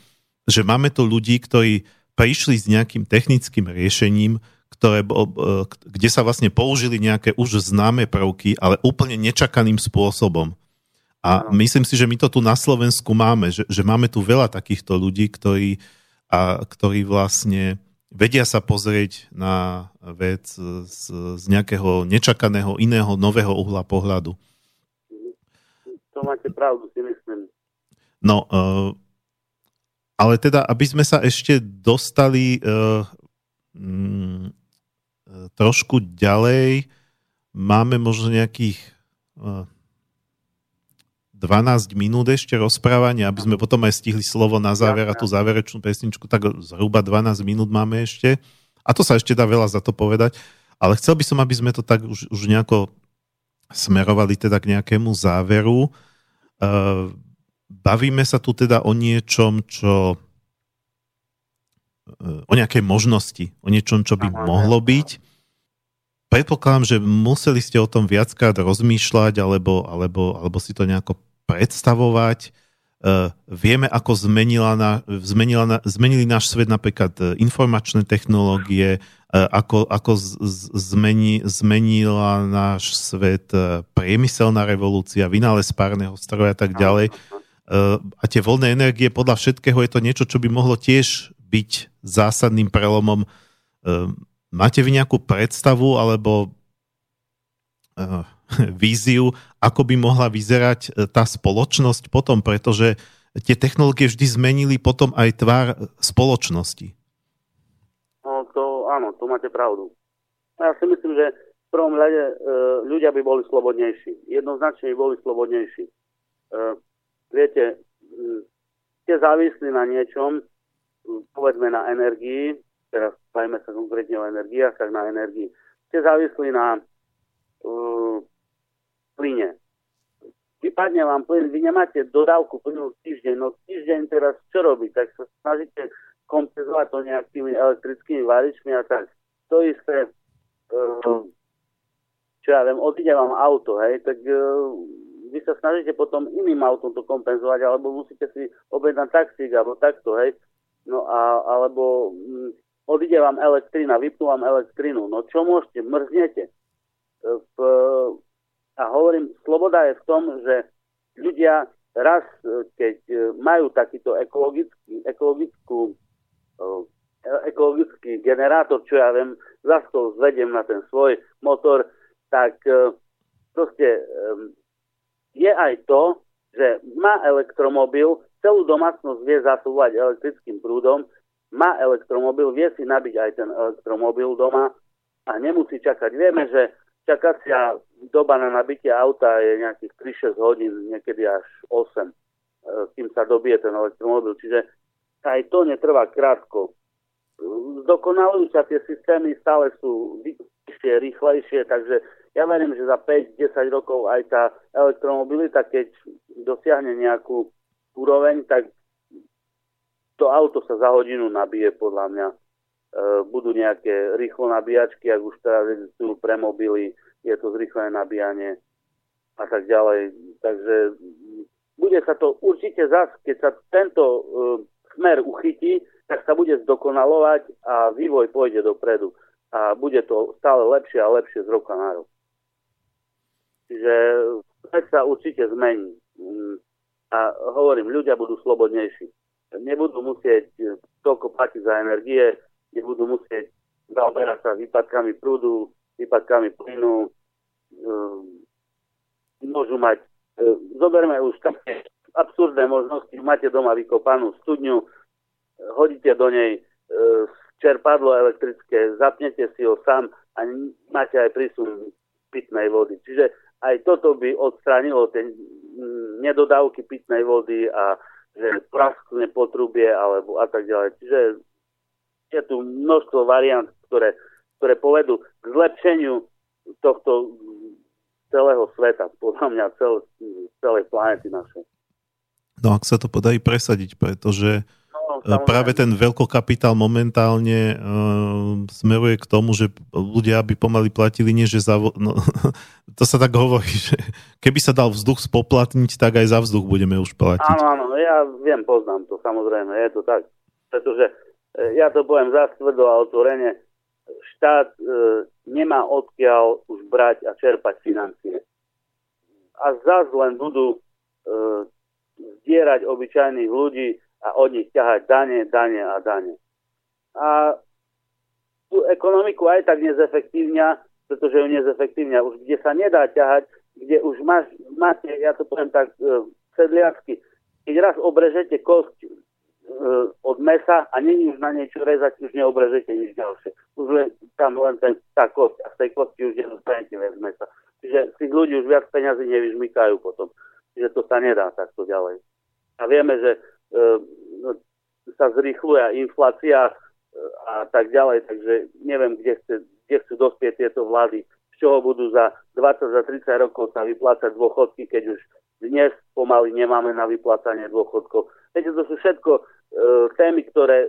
máme tu ľudí, ktorí prišli s nejakým technickým riešením, kde sa vlastne použili nejaké už známe prvky, ale úplne nečakaným spôsobom. A myslím si, že my to tu na Slovensku máme, že máme tu veľa takýchto ľudí, ktorí vlastne vedia sa pozrieť na vec z nejakého nečakaného iného, nového uhla pohľadu. To máte pravdu, si myslím. No, ale teda, aby sme sa ešte dostali trošku ďalej, máme možno nejakých 12 minút ešte rozprávania, aby sme potom aj stihli slovo na záver a tú záverečnú pesničku, tak zhruba 12 minút máme ešte a to sa ešte dá veľa za to povedať, ale chcel by som, aby sme to tak už nejako smerovali teda k nejakému záveru. Bavíme sa tu teda o niečom, čo o nejakej možnosti, o niečom, čo by mohlo byť. Predpokladám, že museli ste o tom viackrát rozmýšľať, alebo si to nejako predstavovať. Vieme, ako zmenili náš svet napríklad informačné technológie, ako zmenila náš svet priemyselná revolúcia, vynález párneho stroja a tak ďalej. A tie voľné energie, podľa všetkého je to niečo, čo by mohlo tiež byť zásadným prelomom. Máte vy nejakú predstavu alebo víziu, ako by mohla vyzerať tá spoločnosť potom, pretože tie technológie vždy zmenili potom aj tvár spoločnosti? No to áno, to máte pravdu. Ja si myslím, že v prvom rade ľudia by boli slobodnejší. Jednoznačne by boli slobodnejší. Viete, ste závislí na niečom, povedzme na energii, teraz bavíme sa konkrétne o energiách, tak na energii. Ste závislí na plyne. Vypadne vám plyn, vy nemáte dodávku plynu týždeň, no týždeň teraz čo robiť, tak sa snažíte kompenzovať to nejakými elektrickými varičmi a tak. To isté, čo ja viem, odíde vám auto, hej, tak vy sa snažíte potom iným autom to kompenzovať, alebo musíte si objednať taxík, alebo takto, hej. No a, alebo odíde vám elektrina, vypnú vám elektrinu. No čo môžete, mrznete. A hovorím, sloboda je v tom, že ľudia raz, keď majú takýto ekologický generátor, čo ja viem, zase to zvediem na ten svoj motor, tak proste je aj to, že má elektromobil, celú domácnosť vie zasúvať elektrickým prúdom, má elektromobil, vie si nabiť aj ten elektromobil doma a nemusí čakať. Vieme, že čakacia doba na nabitie auta je nejakých 3-6 hodín, niekedy až 8, kým sa dobije ten elektromobil. Čiže aj to netrvá krátko. Zdokonalujú sa tie systémy, stále sú vyššie, rýchlejšie, takže ja verím, že za 5-10 rokov aj tá elektromobilita, keď dosiahne nejakú úroveň, tak to auto sa za hodinu nabije, podľa mňa. Budú nejaké rýchlo nabíjačky, ak už teraz existujú pre mobily, je to zrýchlené nabíjanie a tak ďalej. Takže bude sa to určite zase, keď sa tento smer uchytí, tak sa bude zdokonalovať a vývoj pôjde dopredu. A bude to stále lepšie a lepšie z roka na rok. Čiže svet sa určite zmení. A hovorím, ľudia budú slobodnejší. Nebudú musieť toľko platiť za energie, nebudú musieť zaoberať sa výpadkami prúdu, výpadkami plynu. Môžu mať, zoberme už také absurdné možnosti, máte doma vykopanú studňu, hodíte do nej čerpadlo elektrické, zapnete si ho sám a máte aj prísun pitnej vody. Čiže aj toto by odstránilo ten nedodávky pitnej vody a že praskne potrubie alebo a tak ďalej. Čiže je tu množstvo variant, ktoré povedú k zlepšeniu tohto celého sveta, podľa mňa celej planety našej. No ak sa to podarí presadiť, pretože práve ten veľkokapitál momentálne smeruje k tomu, že ľudia by pomaly platili, nie že za... No, to sa tak hovorí, že keby sa dal vzduch spoplatniť, tak aj za vzduch budeme už platiť. Áno, ja viem, poznám to, samozrejme, je to tak. Pretože ja to poviem zastvrdo a otvorene, štát nemá odkiaľ už brať a čerpať financie. A zás len budú zdierať obyčajných ľudí a od nich ťahať dane. A tú ekonomiku aj tak nezefektívňa, pretože ju nezefektívňa už, kde sa nedá ťahať, kde už máte, ja to poviem tak sedliacky, keď raz obrežete kosť od mesa a není už na niečo rezať, už neobrežete nič ďalšie. Už je tam len tá kosť a z tej kosti už nedostanete viac mesa. Čiže tých ľudí už viac peňazí nevyžmykajú potom. Čiže to sa nedá takto ďalej. A vieme, že sa zrýchľuje inflácia a tak ďalej, takže neviem, kde chcú dospieť tieto vlády, z čoho budú za 20, za 30 rokov sa vyplácať dôchodky, keď už dnes pomaly nemáme na vyplácanie dôchodkov. Takže to sú všetko témy, ktoré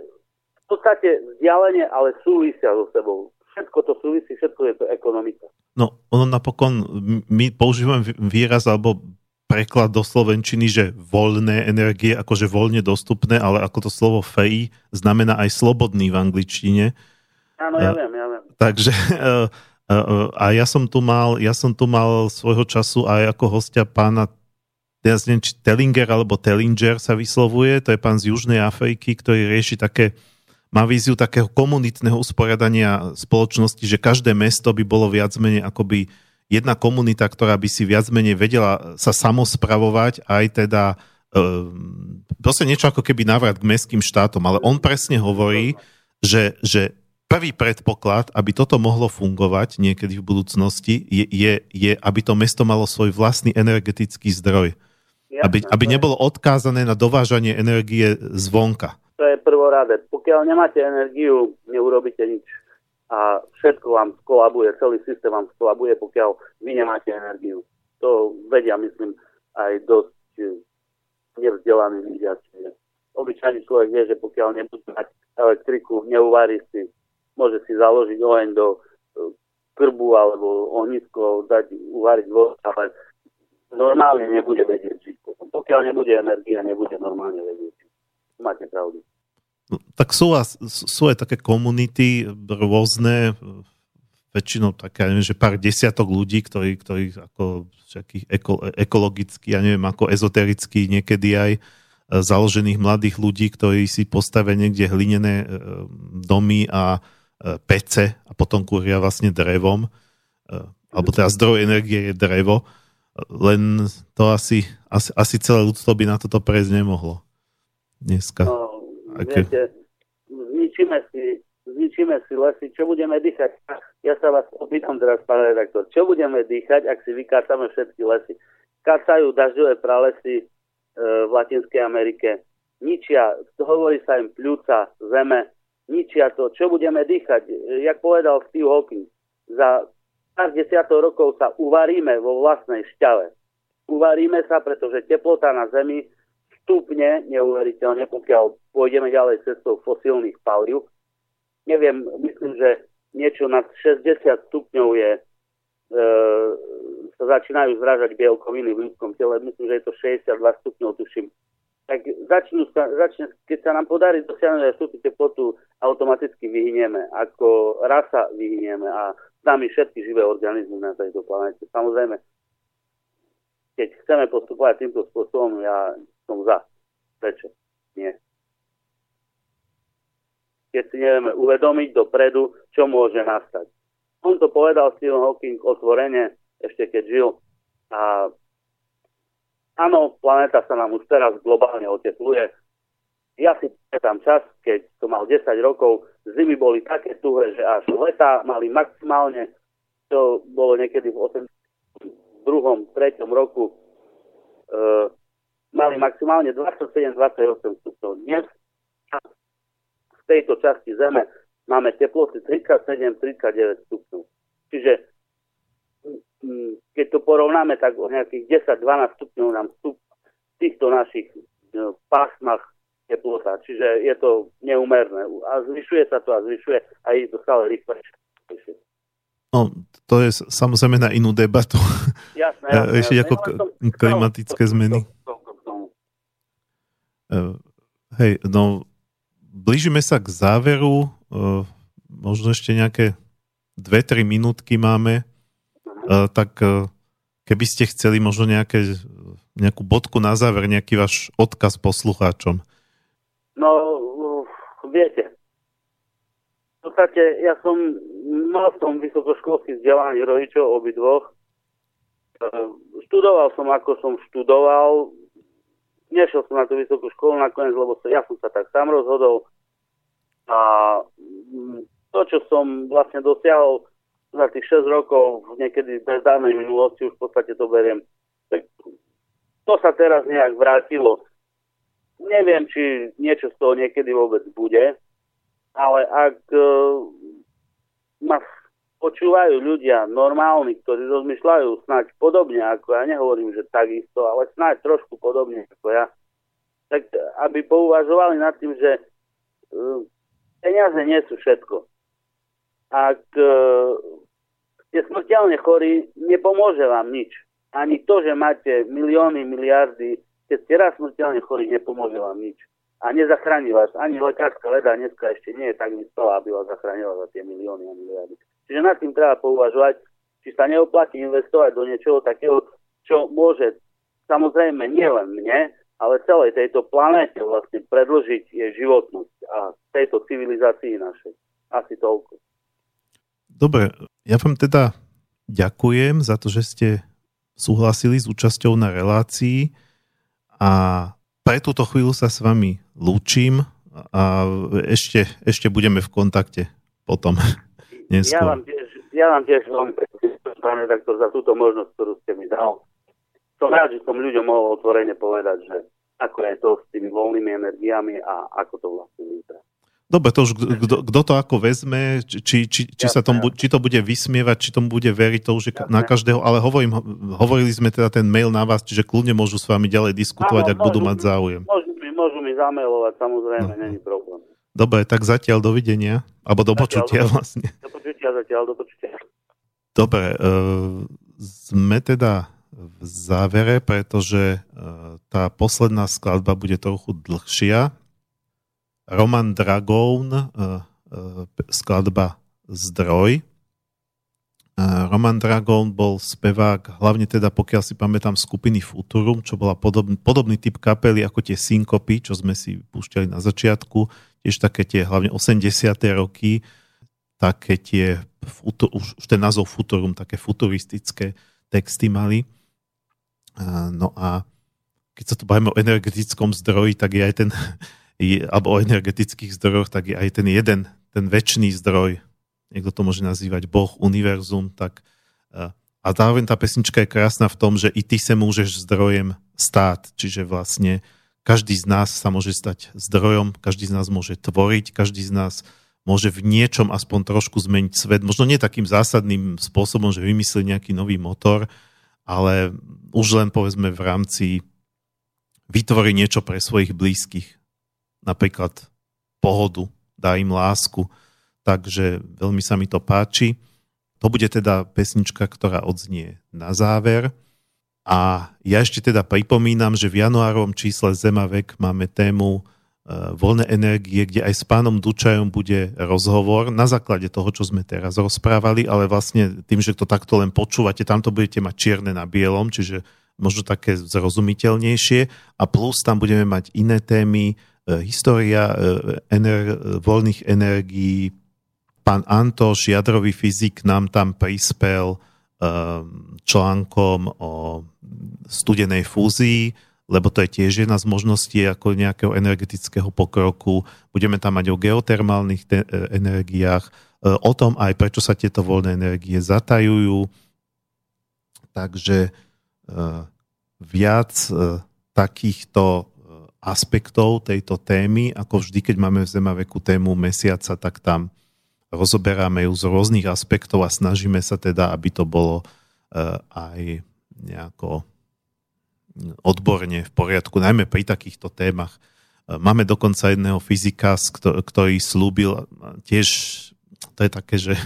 v podstate vzdialene, ale súvisia so sebou. Všetko to súvisí, všetko je to ekonomika. No, ono napokon, my používame výraz, alebo preklad do slovenčiny, že voľné energie, akože voľne dostupné, ale ako to slovo free znamená aj slobodný v angličtine. Áno, ja viem. Takže a ja som tu mal svojho času aj ako hostia pána, ja neviem, či Tellinger alebo Tellinger sa vyslovuje, to je pán z Južnej Afriky, ktorý rieši také, má víziu takého komunitného usporiadania spoločnosti, že každé mesto by bolo viac menej akoby jedna komunita, ktorá by si viac menej vedela sa samospravovať, aj teda proste niečo ako keby návrat k mestským štátom, ale on presne hovorí, že prvý predpoklad, aby toto mohlo fungovať niekedy v budúcnosti, je aby to mesto malo svoj vlastný energetický zdroj. Aby nebolo odkázané na dovážanie energie zvonka. To je prvoradé. Pokiaľ nemáte energiu, neurobíte nič. A všetko vám skolabuje, celý systém vám skolabuje, pokiaľ vy nemáte energiu. To vedia, myslím, aj dosť nevzdelaní ľudia. Obyčajný človek vie, že pokiaľ nebudú mať elektriku, neuvarí si, môže si založiť oheň do krbu alebo ohnisko, dať uvariť vodu, ale normálne nebude vedieť žiť. Pokiaľ nebude energia, nebude normálne vedieť žiť. Máte pravdu. Tak sú aj také komunity rôzne, väčšinou také, ja neviem, že pár desiatok ľudí, ktorí ako všakých ekologicky, ja neviem, ako ezotericky niekedy aj založených mladých ľudí, ktorí si postavia niekde hlinené domy a pece a potom kúria vlastne drevom, alebo teda zdroj energie je drevo, len to asi celé ľudstvo by na toto prejsť nemohlo dneska. Okay. Viete, zničíme si lesy, čo budeme dýchať? Ja sa vás opýtam teraz, pán redaktor, čo budeme dýchať, ak si vykácame všetky lesy? Kácajú dažďové pralesy v Latinskej Amerike, ničia, hovorí sa im pľúca, zeme, ničia to. Čo budeme dýchať? Jak povedal Stephen Hawking, za 50 rokov sa uvaríme vo vlastnej šťave. Uvaríme sa, pretože teplota na zemi stupne neuveriteľne, pokiaľ pôjdeme ďalej cestou fosílnych palív. Neviem, myslím, že niečo nad 60 stupňov sa začínajú zrážať bielkoviny v ľudskom tele. Myslím, že je to 62 stupňov, tuším. Tak keď sa nám podarí dosiahnuť vstupnú teplotu, automaticky vyhynieme. Ako rasa vyhynieme a s nami všetky živé organizmy na tejto planete. Samozrejme, keď chceme postupovať týmto spôsobom, ja som za. Prečo? Nie. Keď si nevieme uvedomiť dopredu, čo môže nastať. On to povedal Stephen Hawking otvorene, ešte keď žil. A áno, planéta sa nám už teraz globálne otepluje. Ja si pamätám čas, keď som mal 10 rokov, zimy boli také tuhé, že až leta mali maximálne, to bolo niekedy v 82. 3. roku, mali maximálne 27-28 stupňov. Dnes v tejto časti Zeme máme teploty 37-39 stupňov. Čiže keď to porovnáme, tak o nejakých 10-12 stupňov nám vstup v týchto našich pásmach teplota. Čiže je to neumerné. A zvyšuje sa to a zvyšuje a je to stále rýchlejšie. No, to je samozrejme na inú debatu. Jasné. Ešte ako klimatické zmeny. Hej, no blížime sa k záveru. Možno ešte nejaké 2-3 minútky máme. Tak keby ste chceli možno nejakú bodku na záver, nejaký váš odkaz poslucháčom. No, viete. V podstate ja som mal v tom vysokoškolský vzdelaný rodičov obidvoch. Študoval som, ako som študoval. Nešiel som na tú vysokú školu nakoniec, lebo ja som sa tak sám rozhodol. A to, čo som vlastne dosiahol za tých 6 rokov, niekedy bez dávnej minulosti, už v podstate to beriem. Tak to sa teraz nejak vrátilo. Neviem, či niečo z toho niekedy vôbec bude, ale ak ma počúvajú ľudia normálni, ktorí rozmýšľajú snáď podobne ako ja, nehovorím, že takisto, ale snáď trošku podobne ako ja, tak aby pouvažovali nad tým, že peniaze nie sú všetko. Ak ste smrteľne chorí, nepomôže vám nič. Ani to, že máte milióny, miliardy, keď ste raz smrteľne chorí, nepomôže vám nič. A nezachráni vás. Ani lekárska veda dneska ešte nie je tak vyspelá, aby vás zachránila za tie milióny a miliardy. Čiže nad tým treba pouvažovať, či sa neoplatí investovať do niečoho takého, čo môže samozrejme nielen mne, ale celej tejto planéte vlastne predĺžiť jej životnosť a tejto civilizácii našej. Asi toľko. Dobre, ja vám teda ďakujem za to, že ste súhlasili s účasťou na relácii a pre túto chvíľu sa s vami lúčim a ešte budeme v kontakte potom. Neskôr. Ja vám tiež veľmi pekne, pán redaktor, za túto možnosť, ktorú ste mi dal. Som rád, že som ľuďom mohol otvorene povedať, že ako je to s tými voľnými energiami a ako to vlastne vyzerá. Dobre, to už kto to ako vezme, či to bude vysmievať, či tomu bude veriť, to už je na každého, ale hovorili sme teda ten mail na vás, čiže kľudne môžu s vami ďalej diskutovať, ak budú mať záujem. Môžu mi zamailovať, samozrejme, není problém. Dobre, tak zatiaľ dovidenia, alebo do počutia vlastne. Do počutia. Dobre, sme teda v závere, pretože tá posledná skladba bude trochu dlhšia. Roman Dragón, skladba Zdroj. Roman Dragón bol spevák, hlavne teda pokiaľ si pamätám skupiny Futurum, čo bola podobný typ kapely ako tie Synkopy, čo sme si púšťali na začiatku, tiež také tie hlavne 80. roky, také tie, už ten názov Futurum, také futuristické texty mali. No a keď sa tu bavíme o energetickom zdroji, tak je aj ten... alebo o energetických zdrojoch, tak je aj ten jeden, ten večný zdroj, niekto to môže nazývať Boh, univerzum, tak a zároveň tá pesnička je krásna v tom, že i ty sa môžeš zdrojem stáť, čiže vlastne každý z nás sa môže stať zdrojom, každý z nás môže tvoriť, každý z nás môže v niečom aspoň trošku zmeniť svet, možno nie takým zásadným spôsobom, že vymyslí nejaký nový motor, ale už len povedzme v rámci vytvoriť niečo pre svojich blízkych, napríklad pohodu, dá im lásku. Takže veľmi sa mi to páči. To bude teda pesnička, ktorá odznie na záver. A ja ešte teda pripomínam, že v januárovom čísle Zem a vek máme tému voľné energie, kde aj s pánom Dučajom bude rozhovor na základe toho, čo sme teraz rozprávali, ale vlastne tým, že to takto len počúvate, tamto budete mať čierne na bielom, čiže možno také zrozumiteľnejšie. A plus tam budeme mať iné témy, história voľných energií. Pán Antoš, jadrový fyzik, nám tam prispel článkom o studenej fúzii, lebo to je tiež jedna z možností ako nejakého energetického pokroku. Budeme tam mať o geotermálnych energiách, o tom aj prečo sa tieto voľné energie zatajujú. Takže viac takýchto aspektov tejto témy, ako vždy, keď máme v Zem a veku tému mesiaca, tak tam rozoberáme ju z rôznych aspektov a snažíme sa teda, aby to bolo aj nejako odborne v poriadku, najmä pri takýchto témach. Máme dokonca jedného fyzika, ktorý slúbil, tiež to je také, že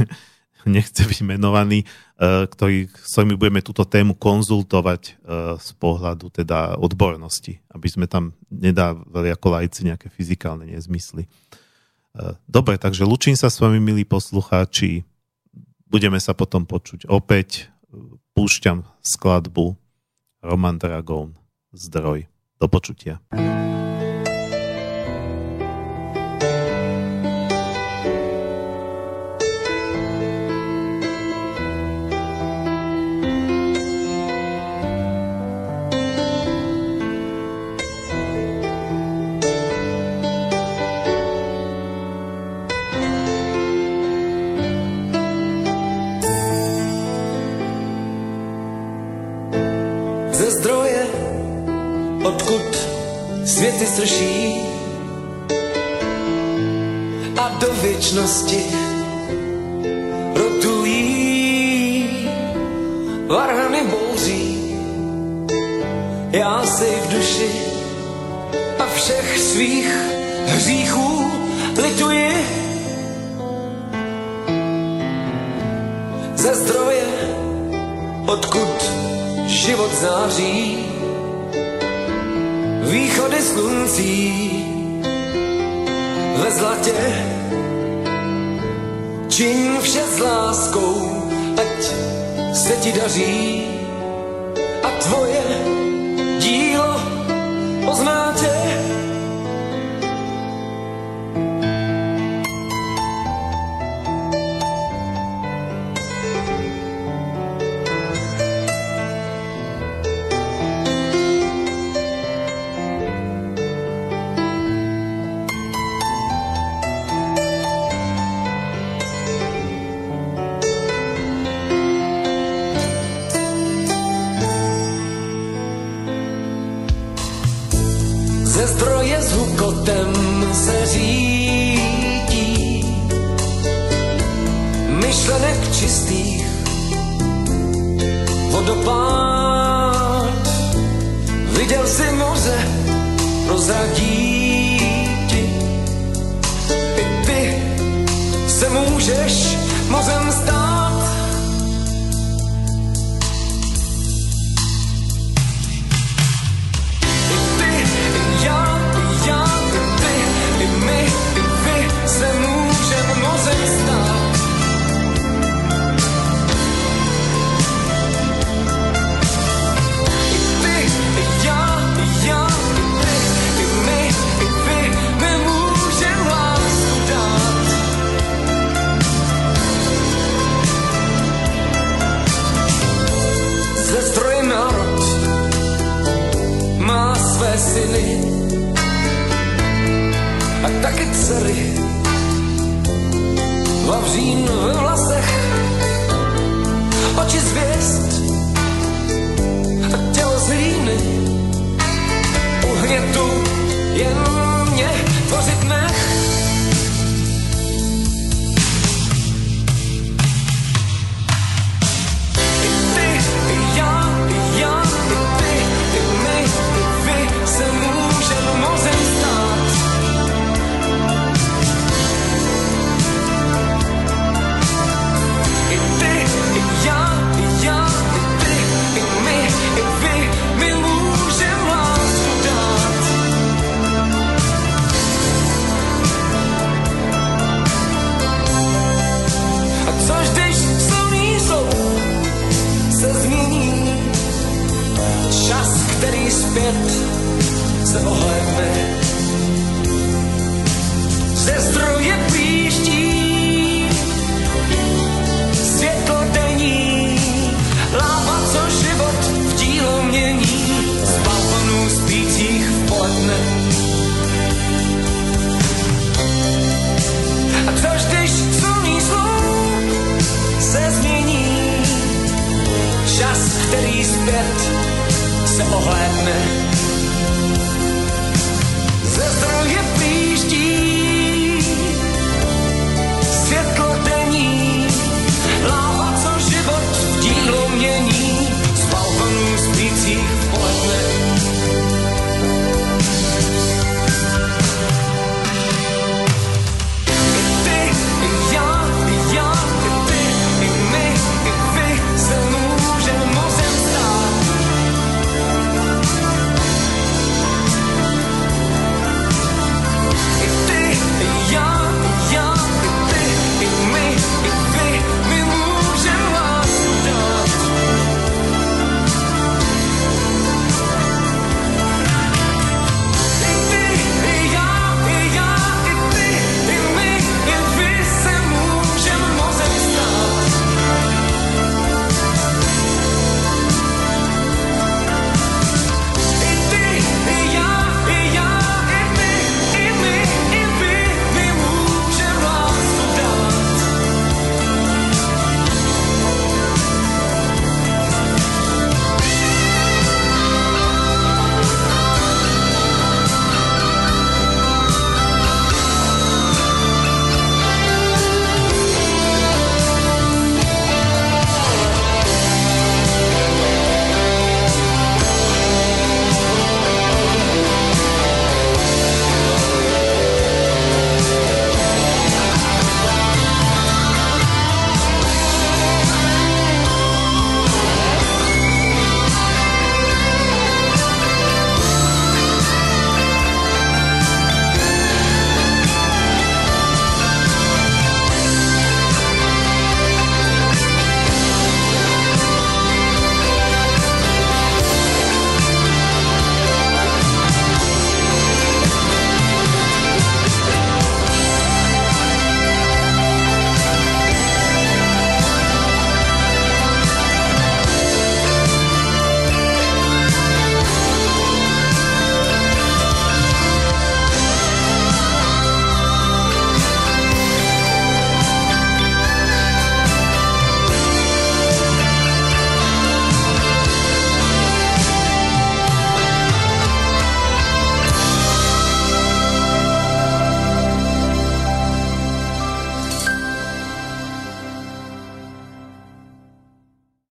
nechce byť menovaný, s ktorými budeme túto tému konzultovať z pohľadu teda odbornosti, aby sme tam nedávali ako laici nejaké fyzikálne nezmysly. Dobre, takže lúčim sa s vami, milí poslucháči. Budeme sa potom počuť opäť. Púšťam skladbu Roman Dragón, Zdroj. Do počutia. A do věčnosti rotují varhany bouří. Já si v duši a všech svých hříchů lituji. Ze zdroje, odkud život září, východy sluncí ve zlatě, čiň vše s láskou, ať se ti daří a tvoje dílo pozná tě. Čas, který zpět se ohledne.